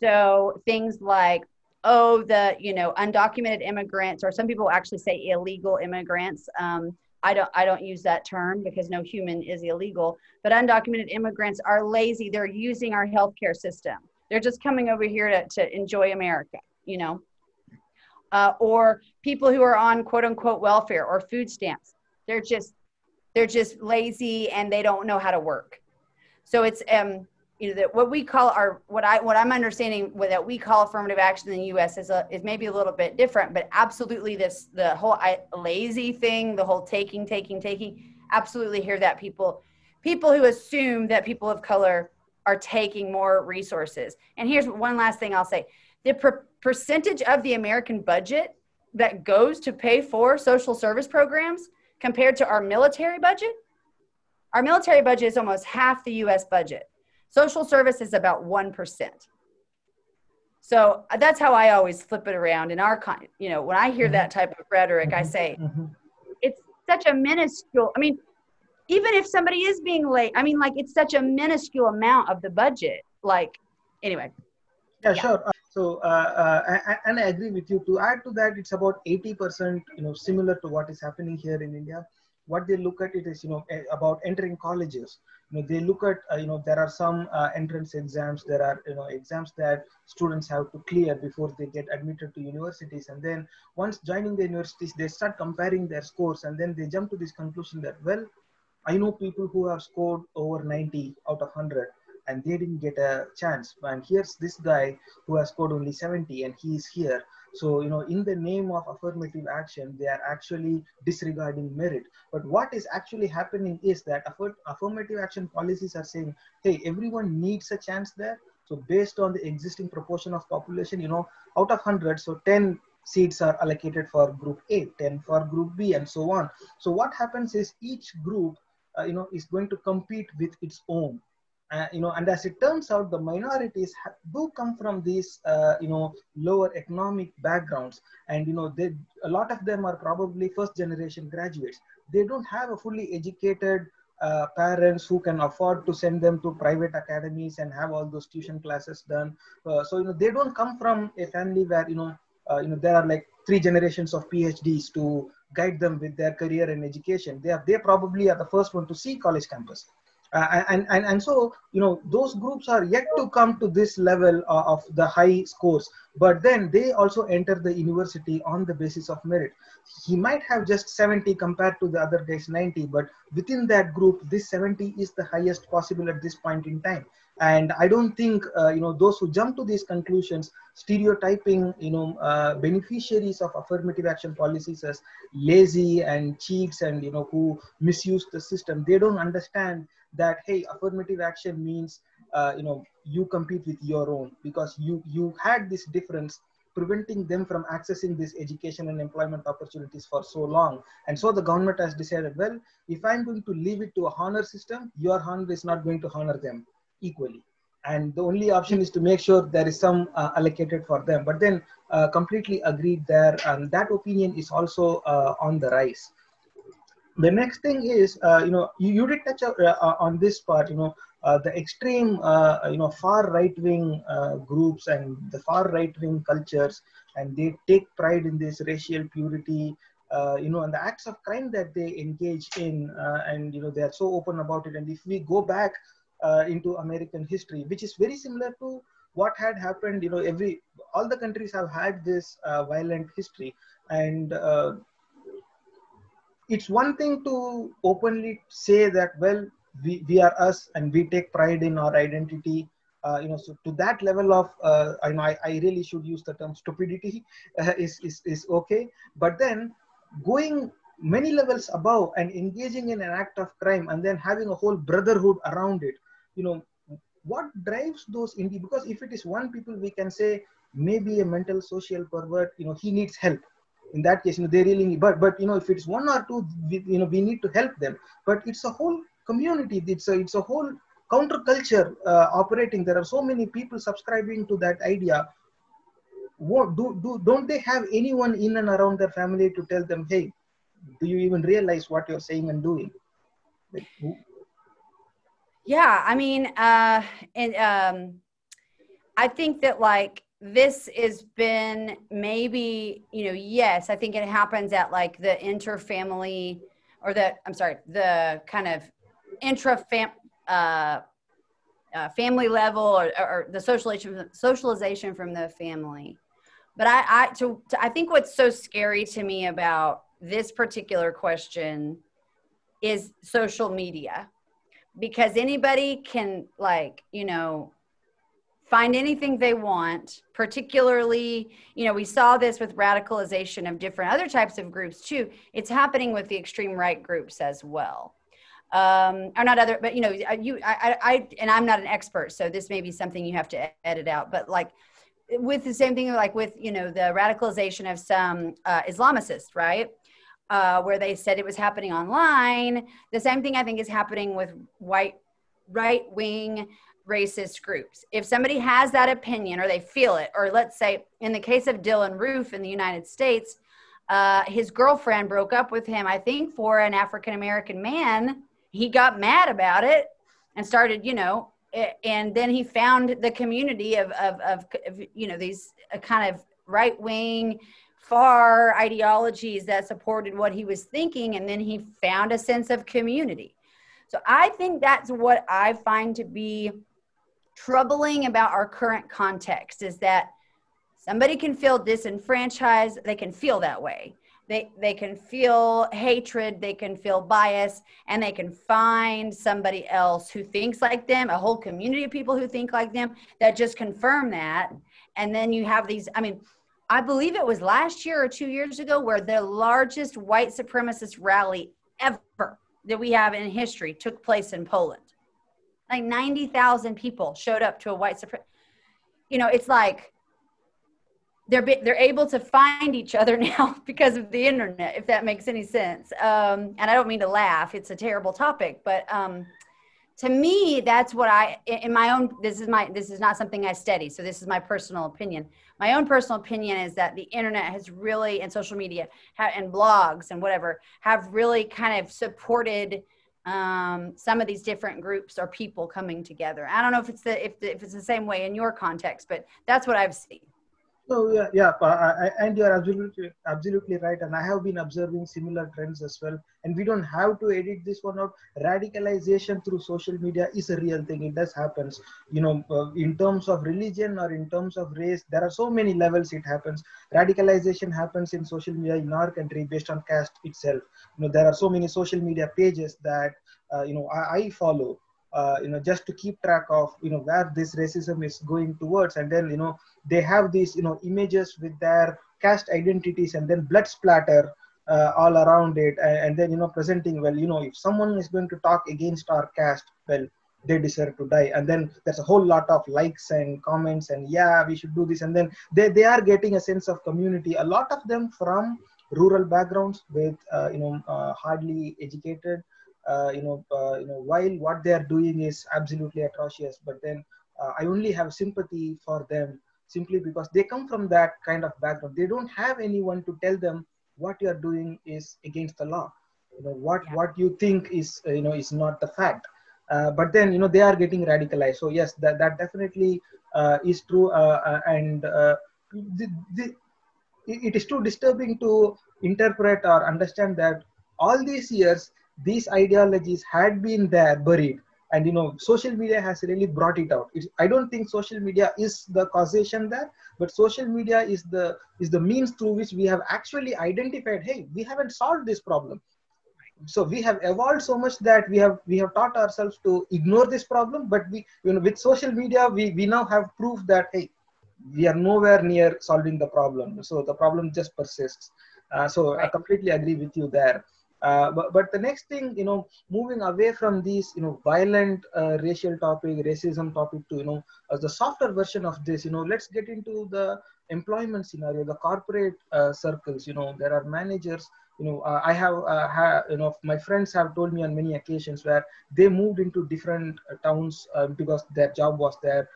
So things like, undocumented immigrants, or some people actually say illegal immigrants. I don't use that term because no human is illegal, but undocumented immigrants are lazy. They're using our healthcare system. They're just coming over here to enjoy America, or people who are on quote unquote welfare or food stamps. They're just lazy and they don't know how to work. So it's, what I'm understanding that we call affirmative action in the U.S. is maybe a little bit different, but absolutely the whole lazy thing, the whole taking, absolutely hear that people who assume that people of color are taking more resources. And here's one last thing I'll say. The percentage of the American budget that goes to pay for social service programs compared to our military budget is almost half the US budget. Social service is about 1%. So that's how I always flip it around in our, when I hear that type of rhetoric, I say, it's such a minuscule, even if somebody is being late, it's such a minuscule amount of the budget. Anyway. Yeah. Sure. So I agree with you. To add to that, it's about 80%, similar to what is happening here in India. What they look at it is, about entering colleges. They look at, there are some entrance exams. There are, exams that students have to clear before they get admitted to universities. And then once joining the universities, they start comparing their scores. And then they jump to this conclusion that, well, I know people who have scored over 90 out of 100 and they didn't get a chance. And here's this guy who has scored only 70 and he's here. So, you know, in the name of affirmative action, they are actually disregarding merit. But what is actually happening is that affirmative action policies are saying, hey, everyone needs a chance there. So based on the existing proportion of population, you know, out of 100, so 10 seats are allocated for group A, 10 for group B, and so on. So what happens is each group, you know, is going to compete with its own. You know, and as it turns out, the minorities do come from these, you know, lower economic backgrounds. And, you know, a lot of them are probably first generation graduates. They don't have a fully educated parents who can afford to send them to private academies and have all those tuition classes done. So, you know, they don't come from a family where, you know, there are like three generations of PhDs to guide them with their career and education. They probably are the first one to see college campus. And so, you know, those groups are yet to come to this level of the high scores, but then they also enter the university on the basis of merit. He might have just 70 compared to the other guy's 90, but within that group, this 70 is the highest possible at this point in time. And I don't think, you know, those who jump to these conclusions, stereotyping, you know, beneficiaries of affirmative action policies as lazy and cheats and, you know, who misuse the system, they don't understand that, hey, affirmative action means, you know, you compete with your own because you had this difference preventing them from accessing this education and employment opportunities for so long. And so the government has decided, well, if I'm going to leave it to a honor system, your honor is not going to honor them equally. And the only option is to make sure there is some allocated for them. But then completely agreed there. And that opinion is also on the rise. The next thing is, you know, you did touch on this part, you know, the extreme, you know, far right-wing groups and the far right-wing cultures, and they take pride in this racial purity, you know, and the acts of crime that they engage in, and, you know, they are so open about it. And if we go back into American history, which is very similar to what had happened, you know, all the countries have had this violent history. And it's one thing to openly say that, well, we are us and we take pride in our identity, you know, so to that level of, I know I really should use the term stupidity is okay. But then going many levels above and engaging in an act of crime and then having a whole brotherhood around it, you know, what drives those indie? Because if it is one people, we can say maybe a mental social pervert, you know, he needs help. In that case, you know, they really need, but you know, if it's one or two, you know, we need to help them. But it's a whole community. It's a whole counterculture operating. There are so many people subscribing to that idea. What don't they have anyone in and around their family to tell them, hey, do you even realize what you're saying and doing? Like, yeah, I mean, I think that like. This has been maybe, you know, yes, I think it happens at like the interfamily or the kind of family level or the socialization from the family. But I think what's so scary to me about this particular question is social media, because anybody can like, you know, find anything they want, particularly, you know, we saw this with radicalization of different other types of groups too. It's happening with the extreme right groups as well. Or not other, but you know, and I'm not an expert, so this may be something you have to edit out, but like with the same thing, like with, you know, the radicalization of some Islamicists, right? Where they said it was happening online. The same thing I think is happening with white right-wing racist groups. If somebody has that opinion or they feel it, or let's say in the case of Dylann Roof in the United States, his girlfriend broke up with him, I think for an African-American man. He got mad about it and started, you know, and then he found the community of you know, these kind of right-wing far ideologies that supported what he was thinking. And then he found a sense of community. So I think that's what I find to be troubling about our current context, is that somebody can feel disenfranchised, they can feel that way, They can feel hatred, they can feel bias, and they can find somebody else who thinks like them, a whole community of people who think like them that just confirm that. And then you have these, I mean, I believe it was last year or 2 years ago where the largest white supremacist rally ever that we have in history took place in Poland. Like 90,000 people showed up to a white supremacist. You know, it's like, they're able to find each other now because of the internet, if that makes any sense. And I don't mean to laugh, it's a terrible topic, but to me, that's what I, in my own, this is not something I study, so this is my personal opinion. My own personal opinion is that the internet has really, and social media and blogs and whatever, have really kind of supported some of these different groups or people coming together. I don't know if it's the same way in your context, but that's what I've seen. So and you're absolutely right. And I have been observing similar trends as well. And we don't have to edit this one out. Radicalization through social media is a real thing. It does happens, you know, in terms of religion or in terms of race, there are so many levels it happens. Radicalization happens in social media in our country based on caste itself. You know, there are so many social media pages that, you know, I follow. You know, just to keep track of, you know, where this racism is going towards. And then, you know, they have these, you know, images with their caste identities and then blood splatter all around it. And then, you know, presenting, well, you know, if someone is going to talk against our caste, well, they deserve to die. And then there's a whole lot of likes and comments and yeah, we should do this. And then they are getting a sense of community. A lot of them from rural backgrounds with, you know, hardly educated. You know, while what they are doing is absolutely atrocious, but then I only have sympathy for them simply because they come from that kind of background. They don't have anyone to tell them what you are doing is against the law. You know, what you think is, you know, is not the fact. But then, you know, they are getting radicalized. So yes, that definitely is true. And it is too disturbing to interpret or understand that all these years, these ideologies had been there, buried, and you know, social media has really brought it out. I don't think social media is the causation there, but social media is the means through which we have actually identified, hey, we haven't solved this problem. So we have evolved so much that we have taught ourselves to ignore this problem, but we, you know, with social media, we now have proof that, hey, we are nowhere near solving the problem. So the problem just persists. So I completely agree with you there. But the next thing, you know, moving away from these, you know, violent racial topic, racism topic to, you know, the softer version of this, you know, let's get into the employment scenario, the corporate circles. You know, there are managers, you know, I have, you know, my friends have told me on many occasions where they moved into different towns because their job was there.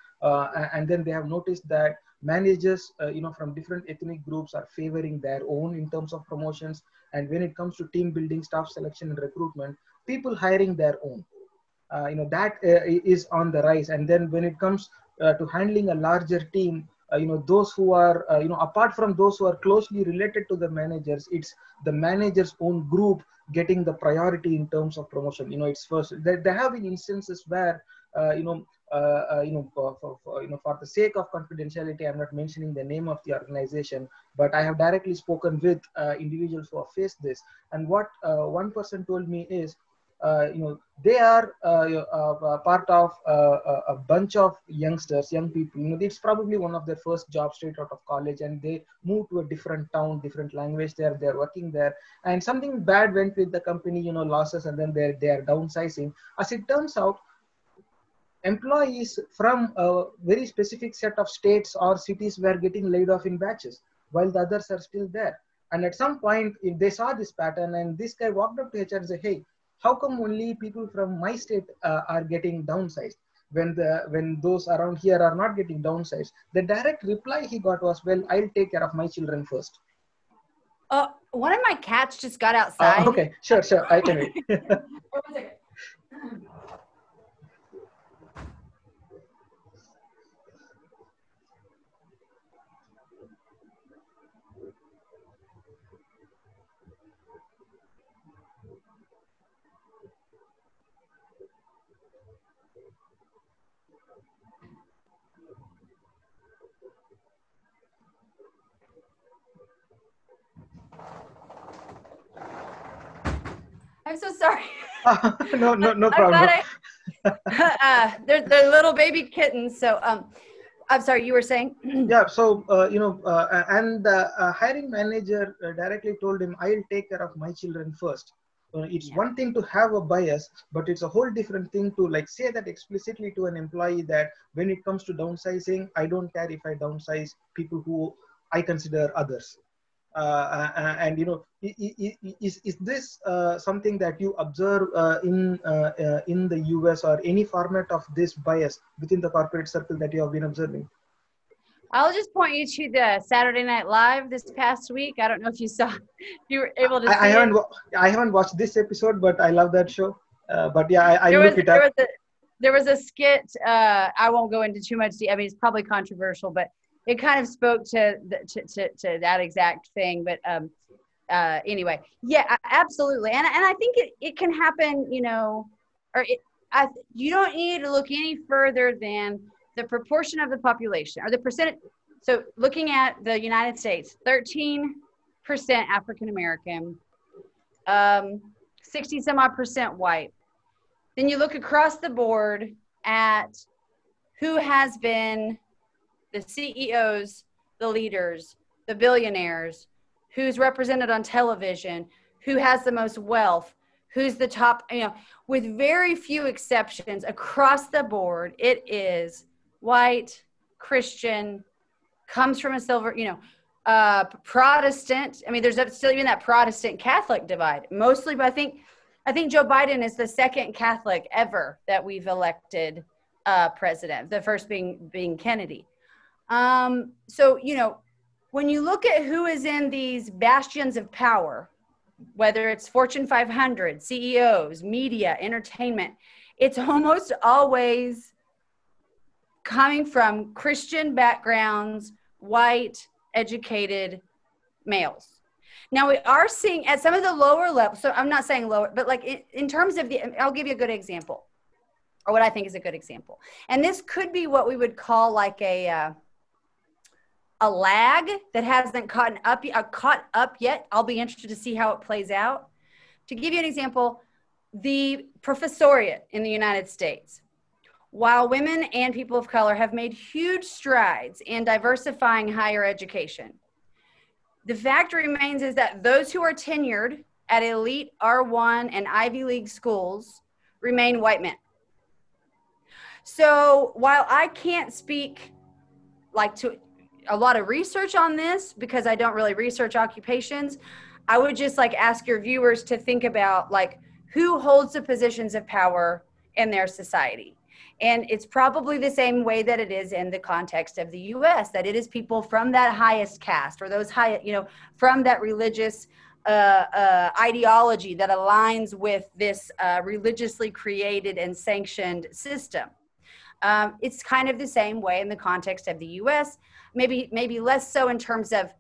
And then they have noticed that managers, you know, from different ethnic groups are favoring their own in terms of promotions. And when it comes to team building, staff selection and recruitment, people hiring their own, you know, that is on the rise. And then when it comes to handling a larger team, you know, those who are, you know, apart from those who are closely related to the managers, it's the manager's own group getting the priority in terms of promotion. You know, it's first, there have been instances where, you know, for the sake of confidentiality, I'm not mentioning the name of the organization, but I have directly spoken with individuals who have faced this. And what one person told me is, you know, they are part of a bunch of youngsters, young people. You know, it's probably one of their first jobs straight out of college, and they moved to a different town, different language there. They're working there, and something bad went with the company. You know, losses, and then they are downsizing. As it turns out, employees from a very specific set of states or cities were getting laid off in batches, while the others are still there. And at some point, if they saw this pattern, and this guy walked up to HR and said, "Hey, how come only people from my state are getting downsized when those around here are not getting downsized?" The direct reply he got was, "Well, I'll take care of my children first." One of my cats just got outside. Okay, sure, I can wait. One second. I'm so sorry. No problem. They're little baby kittens. So I'm sorry, you were saying? Yeah. So, and the hiring manager directly told him, I'll take care of my children first. It's one thing to have a bias, but it's a whole different thing to like say that explicitly to an employee that when it comes to downsizing, I don't care if I downsize people who I consider others. Is this something that you observe in the US or any format of this bias within the corporate circle that you have been observing? I'll just point you to the Saturday Night Live this past week. I don't know if you saw, if you were able to see I haven't watched this episode, but I love that show. But yeah, I look it up. There was a skit. I won't go into too much detail. I mean, it's probably controversial, but it kind of spoke to that exact thing. But anyway, yeah, absolutely. And I think it can happen, you don't need to look any further than the proportion of the population or the percentage. So looking at the United States, 13% African-American, 60 some odd percent white. Then you look across the board at who has been the CEOs, the leaders, the billionaires, who's represented on television, who has the most wealth, who's the top, with very few exceptions across the board, it is white, Christian, comes from a silver, Protestant. I mean, there's still even that Protestant Catholic divide mostly, but I think Joe Biden is the second Catholic ever that we've elected president, the first being Kennedy. So, when you look at who is in these bastions of power, whether it's Fortune 500, CEOs, media, entertainment, it's almost always coming from Christian backgrounds, white, educated males. Now we are seeing at some of the lower levels, so I'm not saying lower, but like in terms of I'll give you a good example, or what I think is a good example. And this could be what we would call like a lag that hasn't caught up yet. I'll be interested to see how it plays out. To give you an example, the professoriate in the United States, while women and people of color have made huge strides in diversifying higher education, the fact remains is that those who are tenured at elite R1 and Ivy League schools remain white men. So while I can't speak like to a lot of research on this because I don't really research occupations, I would just like ask your viewers to think about like who holds the positions of power in their society. And it's probably the same way that it is in the context of the US, that it is people from that highest caste or those high, from that religious ideology that aligns with this religiously created and sanctioned system. It's kind of the same way in the context of the US, maybe less so in terms of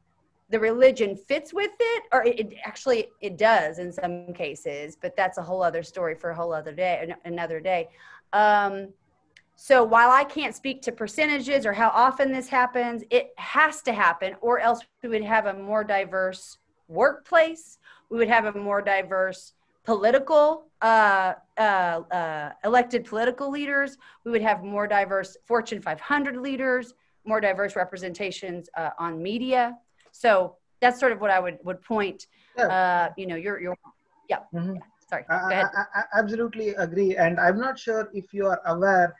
the religion fits with it, or it actually does in some cases, but that's a whole other story for a whole other day, another day. So while I can't speak to percentages or how often this happens, it has to happen or else we would have a more diverse workplace. We would have a more diverse political, elected political leaders. We would have more diverse Fortune 500 leaders, more diverse representations on media. So that's sort of what I would point, Sorry. I absolutely agree. And I'm not sure if you are aware,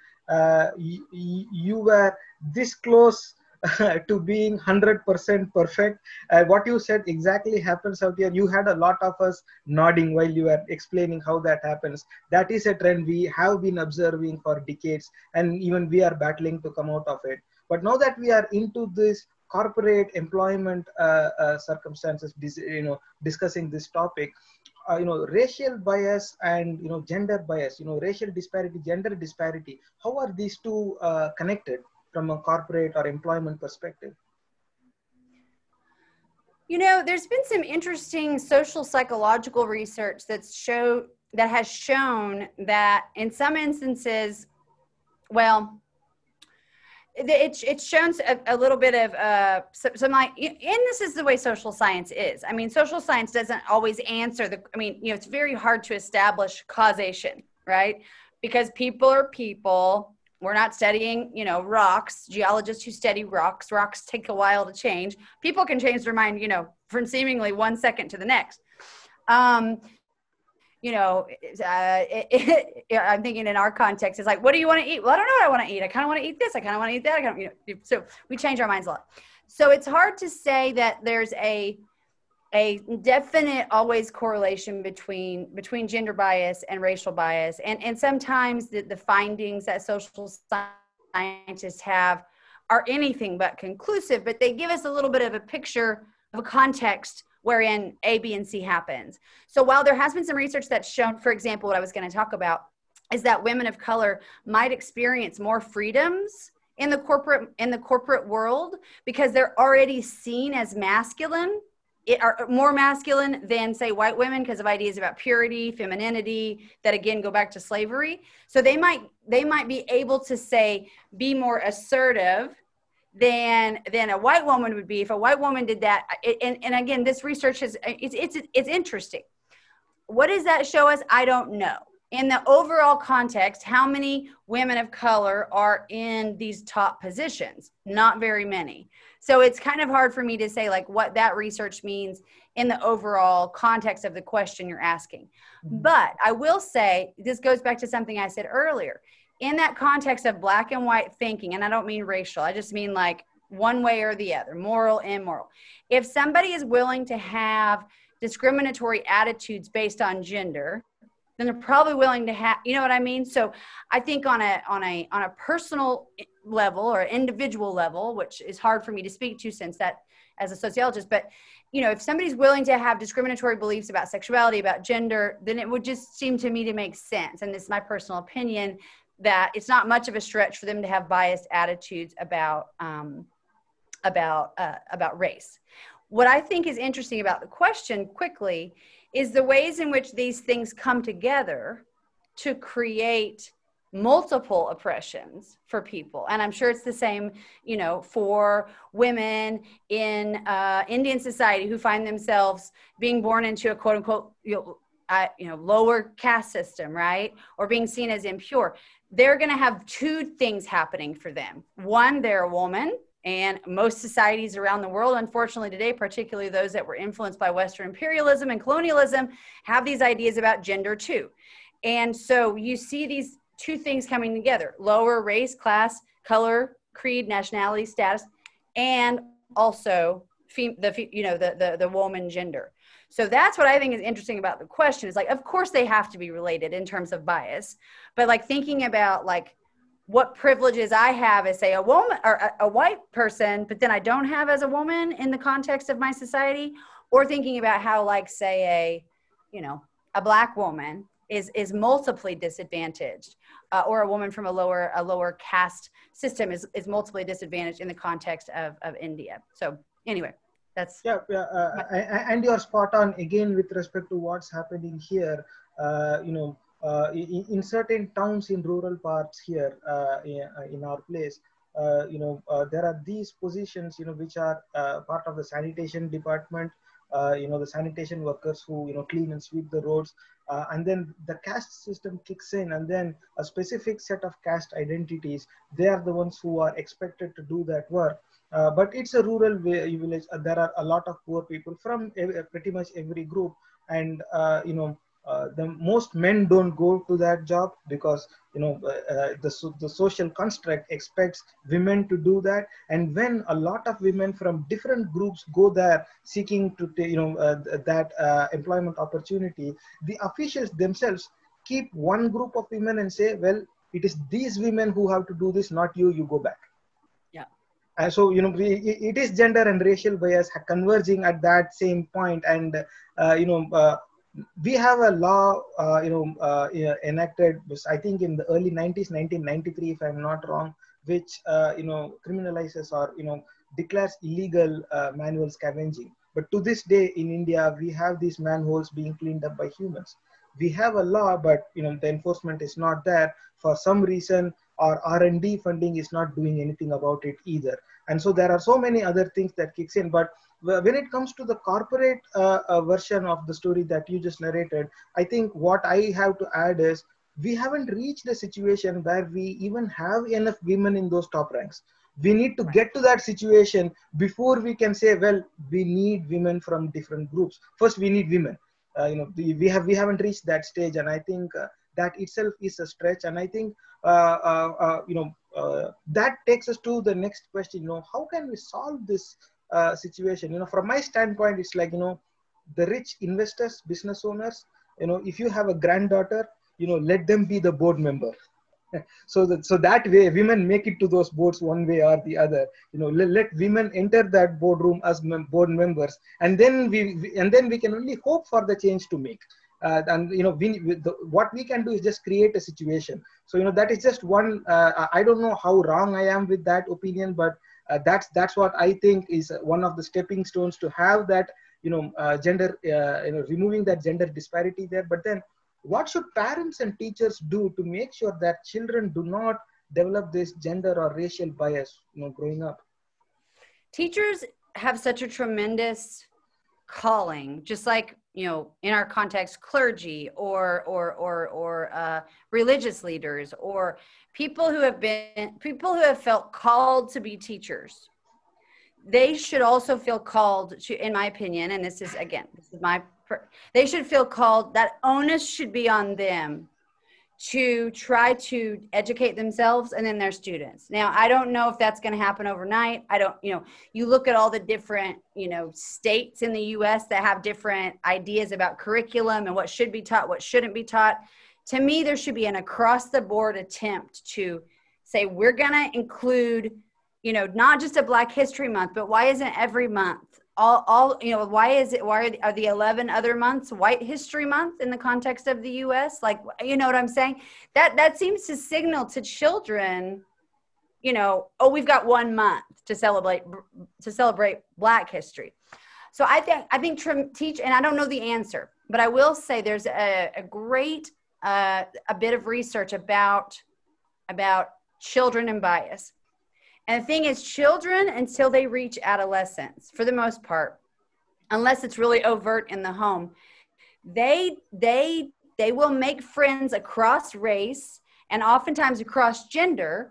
you were this close to being 100% perfect. What you said exactly happens out here. You had a lot of us nodding while you were explaining how that happens. That is a trend we have been observing for decades, and even we are battling to come out of it. But now that we are into this corporate employment circumstances, discussing this topic, racial bias and, gender bias, racial disparity, gender disparity. How are these two connected from a corporate or employment perspective? There's been some interesting social psychological research that has shown that in some instances, well, it's shown a little bit of some light, and this is the way social science is. I mean, social science doesn't always answer the, I mean, you know, it's very hard to establish causation, right? Because people are people. We're not studying, you know, rocks. Geologists who study rocks, rocks take a while to change. People can change their mind, you know, from seemingly 1 second to the next. You know, I'm thinking in our context, it's like, what do you want to eat? Well, I don't know what I want to eat. I kind of want to eat this. I kind of want to eat that. I kinda, you know, so we change our minds a lot. So it's hard to say that there's a definite always correlation between gender bias and racial bias. And sometimes the findings that social scientists have are anything but conclusive, but they give us a little bit of a picture of a context wherein A, B, and C happens. So while there has been some research that's shown, for example, what I was going to talk about is that women of color might experience more freedoms in the corporate world because they're already seen as masculine, are more masculine than, say, white women because of ideas about purity, femininity, that again go back to slavery. So they might be able to, say, be more assertive than a white woman would be if a white woman did that. And again, this research is, it's interesting. What does that show us? I don't know. In the overall context, how many women of color are in these top positions? Not very many. So it's kind of hard for me to say like what that research means in the overall context of the question you're asking. But I will say, this goes back to something I said earlier. In that context of black and white thinking, and I don't mean racial, I just mean like one way or the other, moral, immoral. If somebody is willing to have discriminatory attitudes based on gender, then they're probably willing to have, you know what I mean? So I think on a personal level or individual level, which is hard for me to speak to since that as a sociologist, but you know, if somebody's willing to have discriminatory beliefs about sexuality, about gender, then it would just seem to me to make sense. And this is my personal opinion, that it's not much of a stretch for them to have biased attitudes about race. What I think is interesting about the question quickly is the ways in which these things come together to create multiple oppressions for people. And I'm sure it's the same, you know, for women in Indian society who find themselves being born into a quote unquote, lower caste system, right? Or being seen as impure. They're going to have two things happening for them. One, they're a woman, and most societies around the world, unfortunately today, particularly those that were influenced by Western imperialism and colonialism, have these ideas about gender too. And so you see these two things coming together: lower race, class, color, creed, nationality, status, and also the woman gender. So that's what I think is interesting about the question is, like, of course they have to be related in terms of bias, but like thinking about like what privileges I have as, say, a woman or a white person, but then I don't have as a woman in the context of my society, or thinking about how, like, say, a black woman is multiply disadvantaged, or a woman from a lower caste system is multiply disadvantaged in the context of India. So anyway. And you're spot on again with respect to what's happening here. In certain towns in rural parts here in our place, there are these positions, which are part of the sanitation department. The sanitation workers who, clean and sweep the roads. And then the caste system kicks in, and then a specific set of caste identities, they are the ones who are expected to do that work. But it's a rural village. There are a lot of poor people from pretty much every group. And, the most men don't go to that job because, the social construct expects women to do that. And when a lot of women from different groups go there seeking to, that employment opportunity, the officials themselves keep one group of women and say, well, it is these women who have to do this, not you, you go back. So, it is gender and racial bias converging at that same point. And, we have a law, enacted, I think in the early 90s, 1993, if I'm not wrong, which, criminalizes or, declares illegal manual scavenging. But to this day in India, we have these manholes being cleaned up by humans. We have a law, but, the enforcement is not there for some reason. or R&D funding is not doing anything about it either. And so there are so many other things that kicks in. But when it comes to the corporate version of the story that you just narrated, I think what I have to add is we haven't reached a situation where we even have enough women in those top ranks. We need to get to that situation before we can say, well, we need women from different groups. First, we need women. We haven't reached that stage, and I think that itself is a stretch. And I think that takes us to the next question. You know, how can we solve this situation? You know, from my standpoint, it's like, you know, the rich investors, business owners. You know, if you have a granddaughter, you know, let them be the board member. So that way women make it to those boards one way or the other. You know, let women enter that boardroom as board members, and then we can only hope for the change to make. And you know, what we can do is just create a situation. So you know, that is just one. I don't know how wrong I am with that opinion, but that's what I think is one of the stepping stones to have that. You know, gender. You know, removing that gender disparity there, but then. What should parents and teachers do to make sure that children do not develop this gender or racial bias, you know, growing up? Teachers have such a tremendous calling, just like, you know, in our context, clergy or religious leaders or people who have felt called to be teachers. They should also feel called to, in my opinion, and they should feel called, that onus should be on them to try to educate themselves and then their students. Now, I don't know if that's going to happen overnight. You look at all the different, you know, states in the US that have different ideas about curriculum and what should be taught, what shouldn't be taught. To me, there should be an across the board attempt to say, we're going to include, you know, not just a Black History Month, but why isn't every month? Why are the 11 other months White History Month in the context of the US? Like, you know what I'm saying? That seems to signal to children, you know, oh, we've got 1 month to celebrate Black history. So I think and I don't know the answer, but I will say there's a great a bit of research about children and bias. And the thing is, children, until they reach adolescence, for the most part, unless it's really overt in the home, they will make friends across race and oftentimes across gender,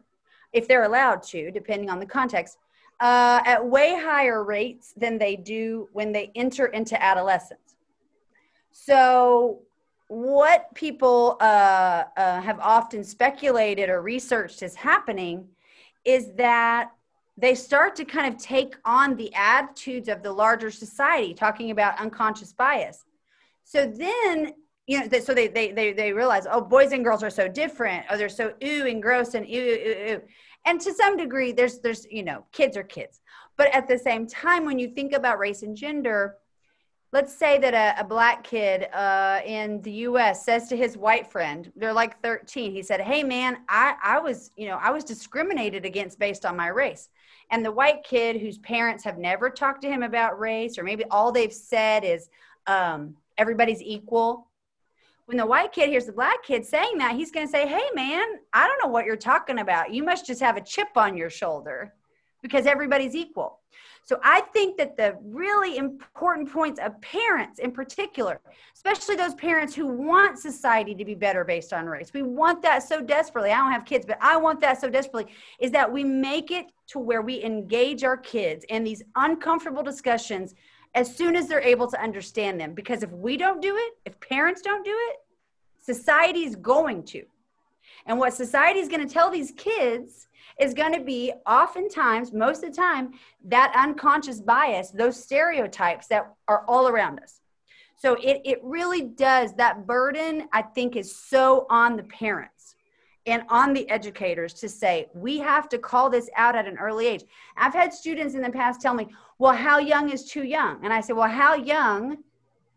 if they're allowed to, depending on the context, at way higher rates than they do when they enter into adolescence. So what people have often speculated or researched is happening is that they start to kind of take on the attitudes of the larger society, talking about unconscious bias. So then, you know, so they realize, oh, boys and girls are so different. Oh, they're so ooh and gross and ooh. And to some degree, there's you know, kids are kids. But at the same time, when you think about race and gender, let's say that a Black kid in the US says to his white friend, they're like 13, he said, hey man, I was discriminated against based on my race. And the white kid whose parents have never talked to him about race, or maybe all they've said is everybody's equal. When the white kid hears the Black kid saying that, he's gonna say, hey man, I don't know what you're talking about. You must just have a chip on your shoulder because everybody's equal. So I think that the really important points of parents in particular, especially those parents who want society to be better based on race, we want that so desperately. I don't have kids, but I want that so desperately, is that we make it to where we engage our kids in these uncomfortable discussions as soon as they're able to understand them. Because if we don't do it, if parents don't do it, society's going to. And what society is going to tell these kids is going to be oftentimes, most of the time, that unconscious bias, those stereotypes that are all around us. So it really does, that burden, I think, is so on the parents and on the educators to say, we have to call this out at an early age. I've had students in the past tell me, well, how young is too young? And I say, well, how young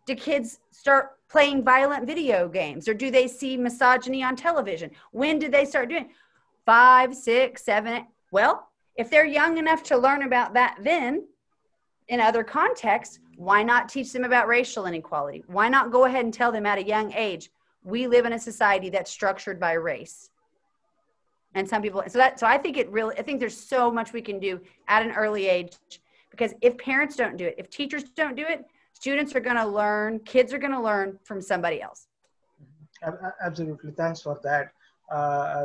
do kids start playing violent video games? Or do they see misogyny on television? When do they start doing it? 5, 6, 7, 8. Well, if they're young enough to learn about that then, in other contexts, why not teach them about racial inequality? Why not go ahead and tell them at a young age, we live in a society that's structured by race? And some people, so I think I think there's so much we can do at an early age, because if parents don't do it, if teachers don't do it, students are going to learn, kids are going to learn from somebody else. Absolutely. Thanks for that.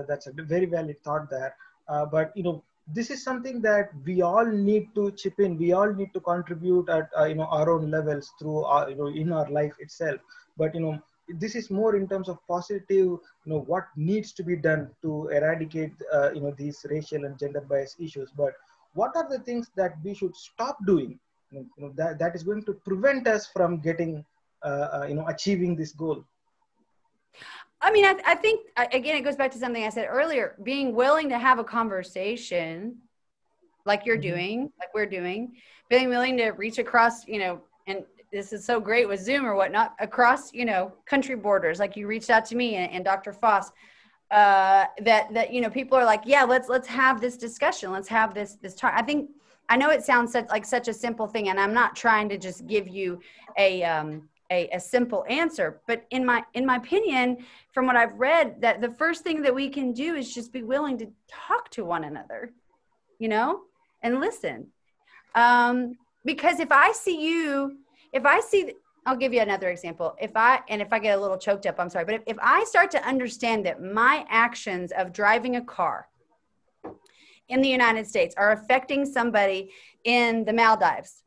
That's a very valid thought there. But, you know, this is something that we all need to chip in. We all need to contribute at, our own levels through, in our life itself. But, this is more in terms of positive, what needs to be done to eradicate, these racial and gender bias issues. But what are the things that we should stop doing that is going to prevent us from getting, achieving this goal? I mean, I think, again, it goes back to something I said earlier, being willing to have a conversation like you're doing, like we're doing, being willing to reach across, and this is so great with Zoom or whatnot, across, country borders. Like you reached out to me and Dr. Foss, that, people are like, yeah, let's have this discussion. Let's have this talk. I know it sounds such a simple thing, and I'm not trying to just give you a simple answer, but in my opinion, from what I've read, that the first thing that we can do is just be willing to talk to one another, and listen. Because I'll give you another example. If I get a little choked up, I'm sorry, but if I start to understand that my actions of driving a car in the United States are affecting somebody in the Maldives,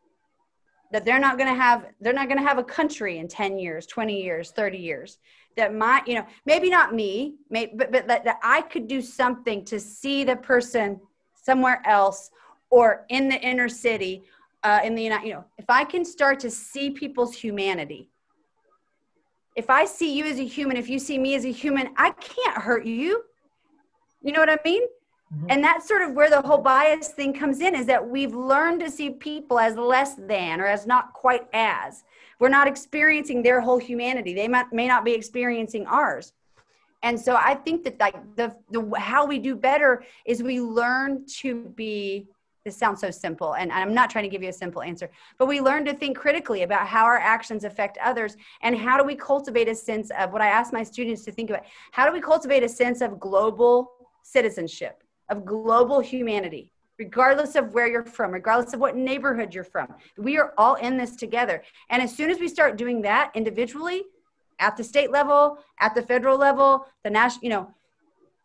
that they're not going to have a country in 10 years, 20 years, 30 years, that my, maybe not me, but that I could do something to see the person somewhere else or in the inner city, if I can start to see people's humanity, if I see you as a human, if you see me as a human, I can't hurt you. You know what I mean? Mm-hmm. And that's sort of where the whole bias thing comes in, is that we've learned to see people as less than, or as not quite as. We're not experiencing their whole humanity. They may not be experiencing ours. And so I think that how we do better is we learn to be, this sounds so simple, and I'm not trying to give you a simple answer, but we learn to think critically about how our actions affect others, and how do we cultivate a sense of, what I ask my students to think about, how do we cultivate a sense of global citizenship, of global humanity, regardless of where you're from, regardless of what neighborhood you're from. We are all in this together. And as soon as we start doing that individually, at the state level, at the federal level, the national,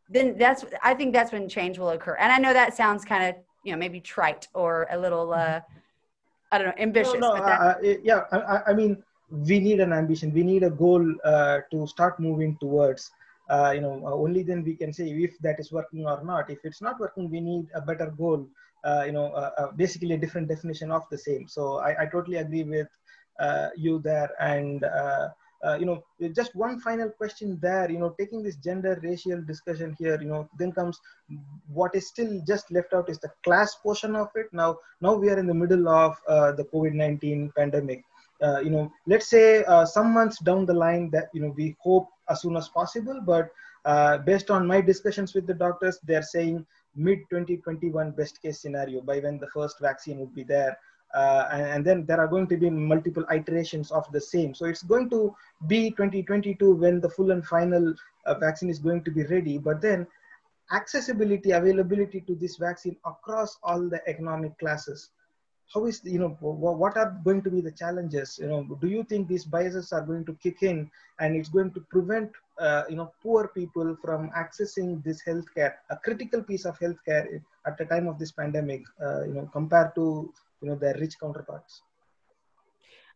then I think that's when change will occur. And I know that sounds kind of, maybe trite or a little, ambitious. I mean, we need an ambition. We need a goal to start moving towards. Only then we can say if that is working or not. If it's not working, we need a better goal, basically a different definition of the same. So I totally agree with you there. And, just one final question there, taking this gender racial discussion here, then comes what is still just left out is the class portion of it. Now we are in the middle of the COVID-19 pandemic. Let's say some months down the line that, we hope as soon as possible, but based on my discussions with the doctors, they're saying mid-2021 best case scenario by when the first vaccine would be there. And then there are going to be multiple iterations of the same. So it's going to be 2022 when the full and final vaccine is going to be ready. But then availability to this vaccine across all the economic classes. How is, what are going to be the challenges? Do you think these biases are going to kick in and it's going to prevent, poor people from accessing this healthcare, a critical piece of healthcare at the time of this pandemic, compared to, their rich counterparts?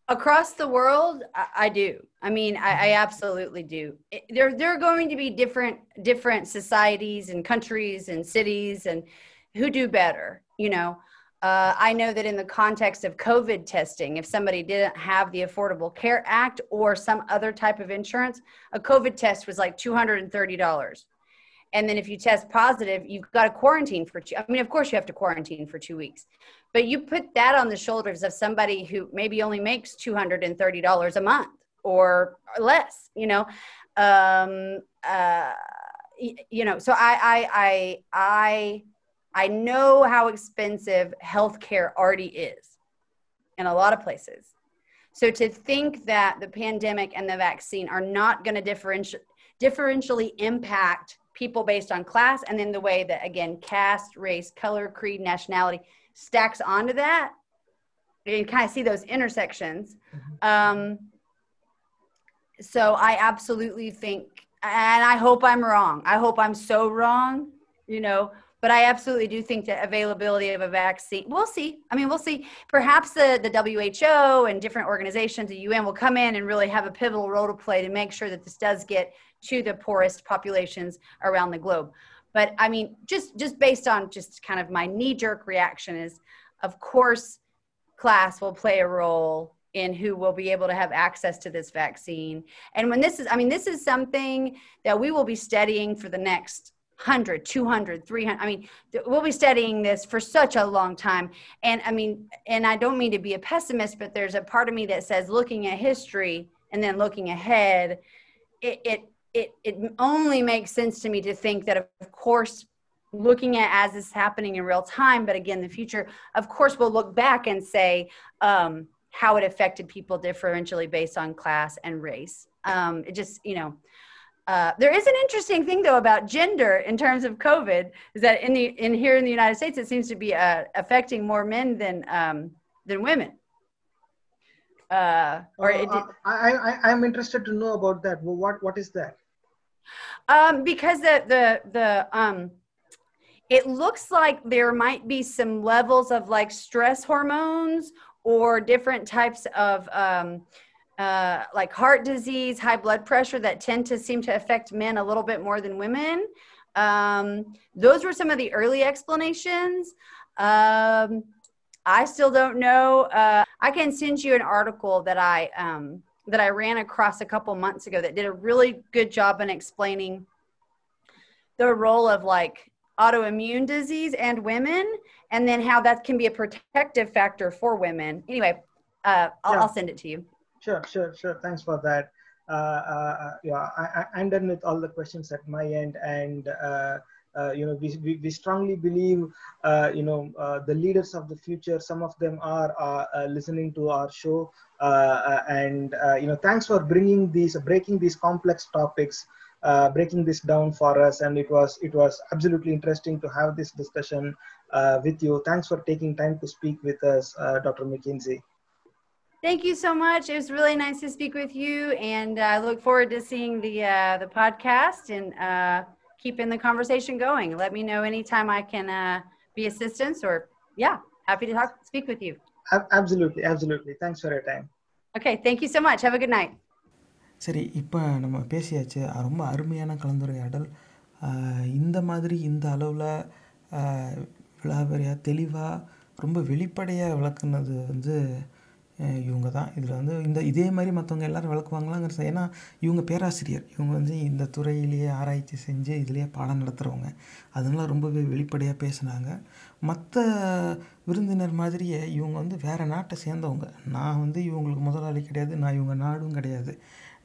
Across the world, I do. I mean, I absolutely do. There are going to be different societies and countries and cities and who do better, I know that in the context of COVID testing, if somebody didn't have the Affordable Care Act or some other type of insurance, a COVID test was like $230. And then if you test positive, you've got to quarantine for 2 weeks. I mean, of course you have to quarantine for 2 weeks, but you put that on the shoulders of somebody who maybe only makes $230 a month or less, so I know how expensive healthcare already is in a lot of places. So to think that the pandemic and the vaccine are not going to differentially impact people based on class, and then the way that, again, caste, race, color, creed, nationality stacks onto that. You can kind of see those intersections. So I absolutely think, and I hope I'm wrong. I hope I'm so wrong, you know, but I absolutely do think that availability of a vaccine, we'll see. I mean, we'll see. Perhaps the WHO and different organizations, the UN will come in and really have a pivotal role to play to make sure that this does get to the poorest populations around the globe. But I mean, just based on just kind of my knee-jerk reaction is, of course, class will play a role in who will be able to have access to this vaccine. And when this is, I mean, this is something that we will be studying for the next 100, 200, 300. I mean, we'll be studying this for such a long time. And I mean, and I don't mean to be a pessimist, but there's a part of me that says looking at history and then looking ahead, it only makes sense to me to think that, of course, looking at as this is happening in real time, but again, the future, of course, we'll look back and say how it affected people differentially based on class and race. It just, you know, there is an interesting thing though about gender in terms of COVID is that in here in the United States, it seems to be affecting more men than women. I'm interested to know about that. Well, what is that? Because the it looks like there might be some levels of like stress hormones or different types of like heart disease, high blood pressure that tend to seem to affect men a little bit more than women. Those were some of the early explanations. I still don't know. I can send you an article that I ran across a couple months ago that did a really good job in explaining the role of like autoimmune disease and women, and then how that can be a protective factor for women. Anyway, I'll send it to you. Sure. Thanks for that. I'm done with all the questions at my end, and we strongly believe, the leaders of the future, some of them are listening to our show, thanks for breaking these complex topics, breaking this down for us. And it was absolutely interesting to have this discussion with you. Thanks for taking time to speak with us, Dr. McKinzie. Thank you so much. It was really nice to speak with you, and I look forward to seeing the podcast and keeping the conversation going. Let me know anytime I can be assistance, or happy to speak with you. Absolutely. Thanks for your time. Okay, thank you so much. Have a good night. சரி, இப்போ நம்ம பேசியாச்சு. ரொம்ப அருமையான கலந்துரையாடல். இந்த மாதிரி இந்த அளவில் விலாபரியாக தெளிவாக ரொம்ப வெளிப்படையாக விளக்குனது வந்து இவங்க தான். இதில் வந்து இதே மாதிரி மற்றவங்க எல்லோரும் விளக்குவாங்களாங்கிற, ஏன்னா இவங்க பேராசிரியர், இவங்க வந்து இந்த துறையிலேயே ஆராய்ச்சி செஞ்சு இதிலேயே பாடம் நடத்துகிறவங்க, அதனால ரொம்பவே வெளிப்படையாக பேசுனாங்க. மற்ற விருந்தினர் மாதிரியே இவங்க வந்து வேறு நாட்டை சேர்ந்தவங்க. நான் வந்து இவங்களுக்கு முதலாளி கிடையாது, நான் இவங்க நாடும் கிடையாது.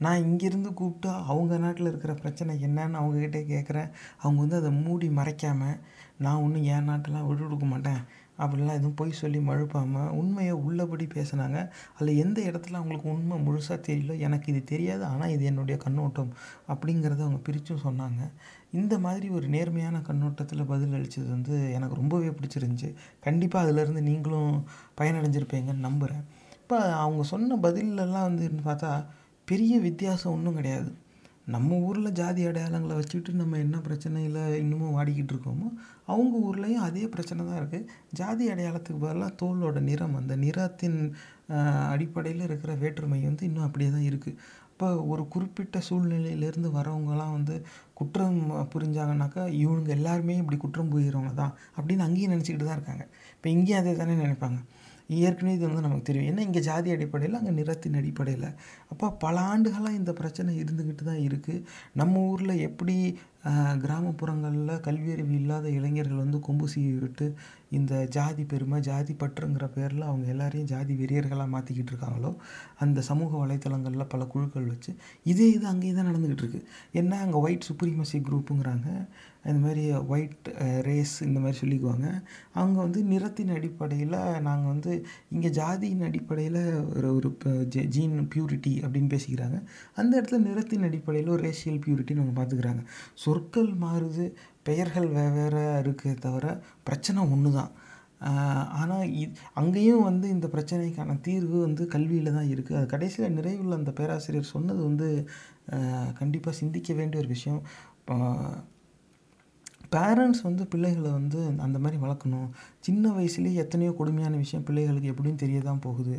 நான் இங்கேருந்து கூப்பிட்டு அவங்க நாட்டில் இருக்கிற பிரச்சனை என்னன்னு அவங்கக்கிட்டே கேட்குறேன். அவங்க வந்து அதை மூடி மறைக்காமல், நான் ஒன்றும் என் நாட்டெல்லாம் விட்டு கொடுக்க மாட்டேன் அப்படிலாம் எதுவும் பொய் சொல்லி மழுப்பாமல் உண்மையை உள்ளபடி பேசுனாங்க. அதில் எந்த இடத்துல அவங்களுக்கு உண்மை முழுசாக தெரியல, எனக்கு இது தெரியாது, ஆனால் இது என்னுடைய கண்ணோட்டம் அப்படிங்கிறத அவங்க பிரிச்சும் சொன்னாங்க. இந்த மாதிரி ஒரு நேர்மையான கண்ணோட்டத்தில் பதில் அளித்தது வந்து எனக்கு ரொம்பவே பிடிச்சிருந்துச்சி. கண்டிப்பாக அதிலேருந்து நீங்களும் பயனடைஞ்சிருப்பீங்கன்னு நம்புகிறேன். இப்போ அவங்க சொன்ன பதிலெல்லாம் வந்து பார்த்தா பெரிய வித்தியாசம் ஒன்றும் கிடையாது. நம்ம ஊரில் ஜாதி அடையாளங்களை வச்சுக்கிட்டு நம்ம என்ன பிரச்சனையில் இன்னமும் வாடிக்கிட்டு இருக்கோமோ, அவங்க ஊர்லேயும் அதே பிரச்சனை தான் இருக்குது. ஜாதி அடையாளத்துக்கு பதிலாக தோலோட நிறம், அந்த நிறத்தின் அடிப்படையில் இருக்கிற வேற்றுமை வந்து இன்னும் அப்படியே தான் இருக்குது. இப்போ ஒரு குறிப்பிட்ட சூழ்நிலையிலேருந்து வரவங்கலாம் வந்து குற்றம் புரிஞ்சாங்கனாக்கா இவனுங்க எல்லாருமே இப்படி குற்றம் புரிகிறவங்க தான் அப்படின்னு அங்கேயும் நினச்சிக்கிட்டு தான் இருக்காங்க. இப்போ இங்கேயும் அதே தானே நினைப்பாங்க. ஏற்கனவே இது வந்து நமக்கு தெரியும், ஏன்னா இங்கே ஜாதி அடிப்படையில், அங்கே நிறத்தின் அடிப்படையில். அப்போ பல ஆண்டுகளாக இந்த பிரச்சனை இருந்துக்கிட்டு தான் இருக்குது. நம்ம ஊரில் எப்படி கிராமப்புறங்களில் கல்வியறிவு இல்லாத இளைஞர்கள் வந்து கொம்பு சீவி விட்டு இந்த ஜாதி பெருமை, ஜாதி பற்றுங்கிற பேரில் அவங்க எல்லாரையும் ஜாதி வெறியர்களாக மாற்றிக்கிட்டு இருக்காங்களோ, அந்த சமூக வலைத்தளங்களில் பல குழுக்கள் வச்சு இதே இது அங்கேயே தான் நடந்துக்கிட்டு இருக்குது. ஏன்னா அங்கே ஒயிட் சுப்ரீமசி குரூப்புங்கிறாங்க, இந்த மாதிரி ஒயிட் ரேஸ் இந்த மாதிரி சொல்லிக்குவாங்க. அவங்க வந்து நிறத்தின் அடிப்படையில், நாங்கள் வந்து இங்கே ஜாதியின் அடிப்படையில் ஒரு ஜீன் பியூரிட்டி அப்படின்னு பேசிக்கிறாங்க, அந்த இடத்துல நிறத்தின் அடிப்படையில் ஒரு ரேஷியல் பியூரிட்டின்னு அவங்க பார்த்துக்கிறாங்க. ஸோ சொற்கள் மாறுது, பெயர்கள் வேறு இருக்கே தவிர பிரச்சனை ஒன்று தான். ஆனால் அங்கேயும் வந்து இந்த பிரச்சனைக்கான தீர்வு வந்து கல்வியில் தான் இருக்குது. அது கடைசியில் நிறைவில் அந்த பேராசிரியர் சொன்னது வந்து கண்டிப்பாக சிந்திக்க வேண்டிய ஒரு விஷயம். பேரண்ட்ஸ் வந்து பிள்ளைகளை வந்து அந்த மாதிரி வளர்க்கணும். சின்ன வயசுலேயே எத்தனையோ கொடுமையான விஷயம் பிள்ளைகளுக்கு எப்படின்னு தெரிய தான் போகுது.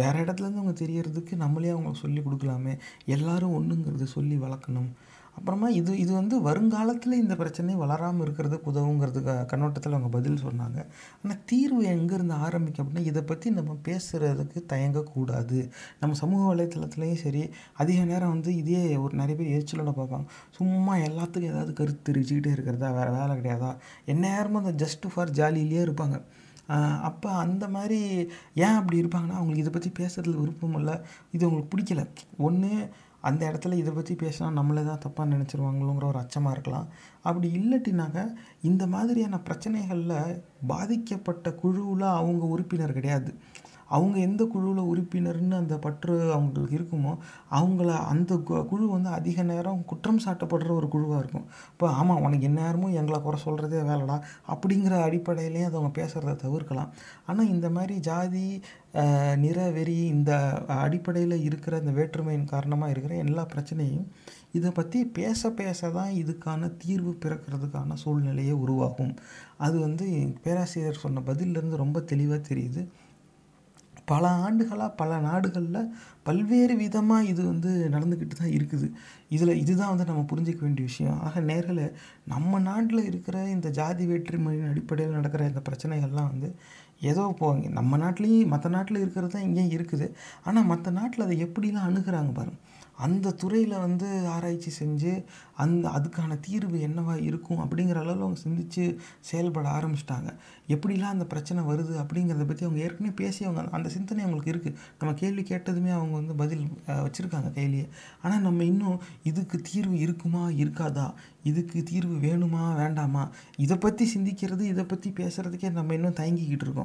வேறு இடத்துலேருந்து அவங்க தெரியறதுக்கு நம்மளே அவங்களுக்கு சொல்லி கொடுக்கலாமே. எல்லோரும் ஒன்றுங்கிறது சொல்லி வளர்க்கணும். அப்புறமா இது வந்து வருங்காலத்தில் இந்த பிரச்சனை வளராமல் இருக்கிறதுக்கு உதவுங்கிறதுக்கு கண்ணோட்டத்தில் அவங்க பதில் சொன்னாங்க. ஆனால் தீர்வு எங்கேருந்து ஆரம்பிக்கும் அப்படின்னா, இதை பற்றி நம்ம பேசுகிறதுக்கு தயங்கக்கூடாது. நம்ம சமூக வலைத்தளத்துலேயும் சரி, அதிக நேரம் வந்து இதே ஒரு நிறைய பேர் எரிச்சலோட பார்ப்பாங்க. சும்மா எல்லாத்துக்கும் ஏதாவது கருத்து தெரிவிச்சுக்கிட்டே இருக்கிறதா, வேறு வேலை கிடையாதா, எந்நேரமும் அந்த ஜஸ்ட் ஃபார் ஜாலியிலே இருப்பாங்க. அப்போ அந்த மாதிரி ஏன் அப்படி இருப்பாங்கன்னா, அவங்களுக்கு இதை பற்றி பேசுறதுல விருப்பம் இல்லை, இது அவங்களுக்கு பிடிக்கல. ஒன்று, அந்த இடத்துல இதை பற்றி பேசினா நம்மளே தான் தப்பாக நினச்சிருவாங்களோங்கிற ஒரு அச்சமாக இருக்கலாம். அப்படி இல்லாட்டினாக்க இந்த மாதிரியான பிரச்சனைகளில் பாதிக்கப்பட்ட குழுவில் அவங்க உறுப்பினர் கிடையாது. அவங்க எந்த குழுவில் உறுப்பினர்னு அந்த பற்று அவங்களுக்கு இருக்குமோ அவங்கள அந்த குழு வந்து அதிக நேரம் குற்றம் சாட்டப்படுற ஒரு குழுவாக இருக்கும். இப்போ ஆமாம், உனக்கு எந்நேரமும் எங்களை குறை சொல்கிறதே வேலைடா அப்படிங்கிற அடிப்படையிலேயே அதை அவங்க பேசுகிறத தவிர்க்கலாம். ஆனால் இந்த மாதிரி ஜாதி, நிற வெறி, இந்த அடிப்படையில் இருக்கிற இந்த வேற்றுமையின் காரணமாக இருக்கிற எல்லா பிரச்சனையும் இதை பற்றி பேச பேச தான் இதுக்கான தீர்வு பிறக்கிறதுக்கான சூழ்நிலையே உருவாகும். அது வந்து பேராசிரியர் சொன்ன பதிலிருந்து ரொம்ப தெளிவாக தெரியுது. பல ஆண்டுகளாக பல நாடுகளில் பல்வேறு விதமாக இது வந்து நடந்துக்கிட்டு தான் இருக்குது. இதுதான் வந்து நம்ம புரிஞ்சிக்க வேண்டிய விஷயம். ஆக நேர்களே, நம்ம நாட்டில் இருக்கிற இந்த ஜாதி வேற்றுமையின் அடிப்படையில் நடக்கிற இந்த பிரச்சனைகள்லாம் வந்து ஏதோ போவாங்க. நம்ம நாட்டிலையும் மற்ற நாட்டில் இருக்கிறது தான் இங்கேயும் இருக்குது. ஆனால் மற்ற நாட்டில் அதை எப்படிலாம் அணுகிறாங்க பாருங்கள். அந்த துறையில் வந்து ஆராய்ச்சி செஞ்சு அதுக்கான தீர்வு என்னவா இருக்கும் அப்படிங்கிற அளவில் அவங்க சிந்தித்து செயல்பட ஆரம்பிச்சிட்டாங்க. எப்படிலாம் அந்த பிரச்சனை வருது அப்படிங்கிறத பற்றி அவங்க ஏற்கனவே பேசி அவங்க அந்த சிந்தனை அவங்களுக்கு இருக்குது. நம்ம கேள்வி கேட்டதுமே அவங்க வந்து பதில் வச்சுருக்காங்க கையிலேயே. ஆனால் நம்ம இன்னும் இதுக்கு தீர்வு இருக்குமா இருக்காதா, இதுக்கு தீர்வு வேணுமா வேண்டாமா, இதை பற்றி சிந்திக்கிறது, இதை பற்றி பேசுகிறதுக்கே நம்ம இன்னும் தயங்கிக்கிட்டு இருக்கோம்.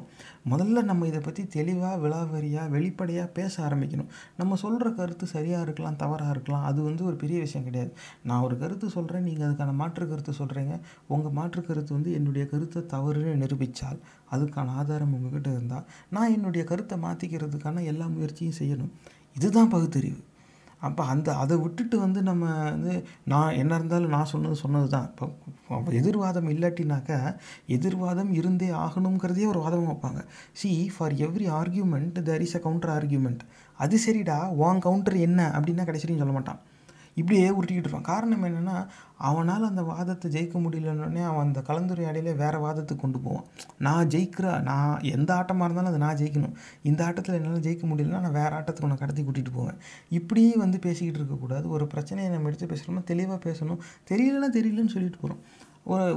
முதல்ல நம்ம இதை பற்றி தெளிவாக, விலாவரியாக, வெளிப்படையாக பேச ஆரம்பிக்கணும். நம்ம சொல்கிற கருத்து சரியாக இருக்கலாம், தவறாக இருக்கலாம், அது வந்து ஒரு பெரிய விஷயம் கிடையாது. நான் ஒரு கருத்து சொல்கிறேன், நீங்கள் அதுக்கான மாற்று கருத்து சொல்கிறீங்க. உங்கள் மாற்று கருத்து வந்து என்னுடைய கருத்தை தவறுன்னு நிரூபித்தால், அதுக்கான ஆதாரம் உங்ககிட்ட இருந்தால், நான் என்னுடைய கருத்தை மாற்றிக்கிறதுக்கான எல்லா முயற்சியும் செய்யணும். இதுதான் பகுத்தறிவு. அப்போ அதை விட்டுட்டு வந்து நம்ம வந்து நான் என்ன இருந்தாலும் நான் சொன்னது தான். இப்போ எதிர்வாதம் இல்லாட்டினாக்கா எதிர்வாதம் இருந்தே ஆகணுங்கிறதே ஒரு வாதமாக வைப்பாங்க. For every argument there is a counter argument. அது சரிடா, வான் கவுண்டர் என்ன அப்படின்னா கடைசியும் சொல்ல மாட்டான். இப்படியே உருட்டிக்கிட்டு இருப்பான். காரணம் என்னென்னா, அவனால் அந்த வாதத்தை ஜெயிக்க முடியலன்னொடனே அவன் அந்த கலந்துரையாடையிலே வேறு வாதத்துக்கு கொண்டு போவான். நான் எந்த ஆட்டமாக இருந்தாலும் அது நான் ஜெயிக்கணும், இந்த ஆட்டத்தில் என்னால் ஜெயிக்க முடியலன்னா நான் வேறு ஆட்டத்துக்கு உன்னை கடத்தி கூட்டிகிட்டு போவேன். இப்படியே வந்து பேசிக்கிட்டு இருக்கக்கூடாது. ஒரு பிரச்சனையை நம்ம எடுத்து பேசணும்னா தெளிவாக பேசணும். தெரியலன்னு சொல்லிட்டு போகிறோம்.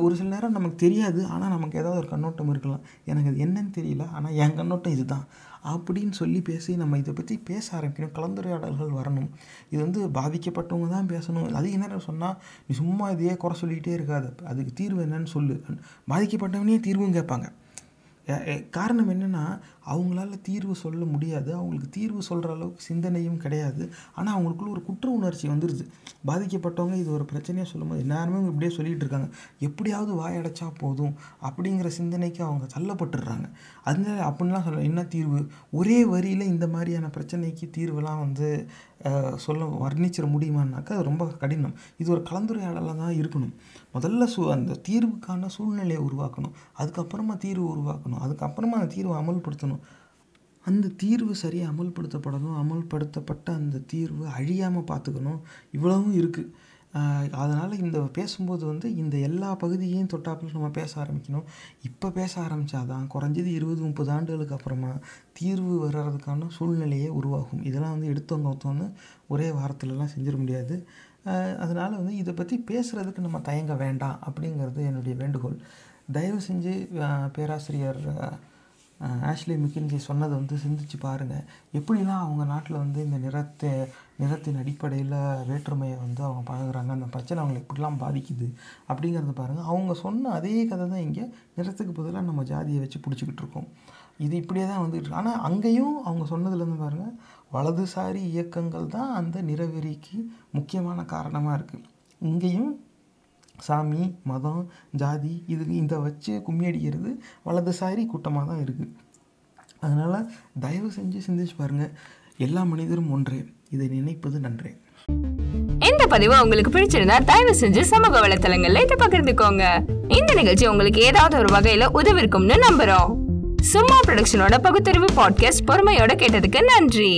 ஒரு சில நேரம் நமக்கு தெரியாது, ஆனால் நமக்கு ஏதாவது ஒரு கண்ணோட்டம் இருக்கலாம். எனக்கு அது என்னன்னு தெரியல, ஆனால் என் கண்ணோட்டம் இதுதான் அப்படின்னு சொல்லி பேசி நம்ம இதை பற்றி பேச ஆரம்பிக்கணும். கலந்துரையாடல்கள் வரணும். இது வந்து பாதிக்கப்பட்டவங்க தான் பேசணும். அதிக நேரம் சொன்னால் நீ சும்மா இதையே குறை சொல்லிக்கிட்டே இருக்காது, அதுக்கு தீர்வு என்னன்னு சொல்லு. பாதிக்கப்பட்டவனே தீர்வும் கேட்பாங்க. காரணம் என்னென்னா, அவங்களால தீர்வு சொல்ல முடியாது, அவங்களுக்கு தீர்வு சொல்கிற அளவுக்கு சிந்தனையும் கிடையாது. ஆனால் அவங்களுக்குள்ள ஒரு குற்ற உணர்ச்சி வந்துடுது. பாதிக்கப்பட்டவங்க இது ஒரு பிரச்சனையாக சொல்லும்போது எல்லாருமே அவங்க இப்படியே சொல்லிகிட்டு இருக்காங்க, எப்படியாவது வாயடைச்சா போதும் அப்படிங்கிற சிந்தனைக்கு அவங்க தள்ளப்பட்டுடுறாங்க. அதனால அப்படின்லாம் சொல்ல என்ன தீர்வு, ஒரே வரியில் இந்த மாதிரியான பிரச்சனைக்கு தீர்வுலாம் வந்து வர்ணிச்சிட முடியுமான்னாக்கா அது ரொம்ப கடினம். இது ஒரு கலந்துரையாடலாக தான் இருக்கணும். முதல்ல அந்த தீர்வுக்கான சூழ்நிலையை உருவாக்கணும், அதுக்கப்புறமா தீர்வு உருவாக்கணும், அதுக்கப்புறமா அந்த தீர்வை அமல்படுத்தணும். அந்த தீர்வு சரியாக அமல்படுத்தப்படணும், அமல்படுத்தப்பட்ட அந்த தீர்வு அழியாமல் பார்த்துக்கணும். இவ்வளவும் இருக்குது. அதனால் இந்த பேசும்போது வந்து இந்த எல்லா பகுதியையும் தொட்டாப்பில் நம்ம பேச ஆரம்பிக்கணும். இப்போ பேச ஆரம்பித்தாதான் குறைஞ்சது 20-30 ஆண்டுகளுக்கு அப்புறமா தீர்வு வர்றதுக்கான சூழ்நிலையே உருவாகும். இதெல்லாம் வந்து எடுத்தவங்க ஒரே வாரத்திலலாம் செஞ்சிட முடியாது. அதனால் வந்து இதை பற்றி பேசுகிறதுக்கு நம்ம தயங்க வேண்டாம் அப்படிங்கிறது என்னுடைய வேண்டுகோள். தயவு செஞ்சு பேராசிரியர் ஆஷ்லி மெக்கின்சி சொன்னதை வந்து சிந்திச்சு பாருங்கள். எப்படிலாம் அவங்க நாட்டில் வந்து இந்த நிறத்தின் அடிப்படையில் வேற்றுமையை வந்து அவங்க பழகுறாங்க, அந்த பிரச்சனை அவங்களை எப்படிலாம் பாதிக்குது அப்படிங்கிறத பாருங்கள். அவங்க சொன்ன அதே கதை தான் இங்கே. நிறத்துக்கு பதிலாக நம்ம ஜாதியை வச்சு பிடிச்சிக்கிட்டு இருக்கோம். இது இப்படியே தான் வந்துக்கிட்டு இருக்கு. ஆனால் அங்கேயும் அவங்க சொன்னதுலேருந்து பாருங்கள், வலதுசாரி இயக்கங்கள் தான் அந்த நிறவெறிக்கு முக்கியமான காரணமாக இருக்குது. இங்கேயும் சாமி, மதம், ஜாதி இதுக்கு இதை வச்சு கும்மி அடிக்கிறது வலதுசாரி கூட்டமாக தான் இருக்குது. அதனால் தயவு செஞ்சு சிந்திச்சு பாருங்கள். எல்லா மனிதரும் ஒன்றே, இதை நினைப்பது நன்றே. இந்த பதிவு உங்களுக்கு பிடிச்சிருந்தா தயவு செஞ்சு சமூக வலைத்தளங்கள்ல இதை பகிர்ந்துக்கோங்க. இந்த நிகழ்ச்சி உங்களுக்கு ஏதாவது ஒரு வகையில உதவிருக்கும்னு நம்புறோம். சும்மா ப்ரொடக்ஷனோட பகுத்தறிவு பாட்காஸ்ட் பொறுமையோட கேட்டதுக்கு நன்றி.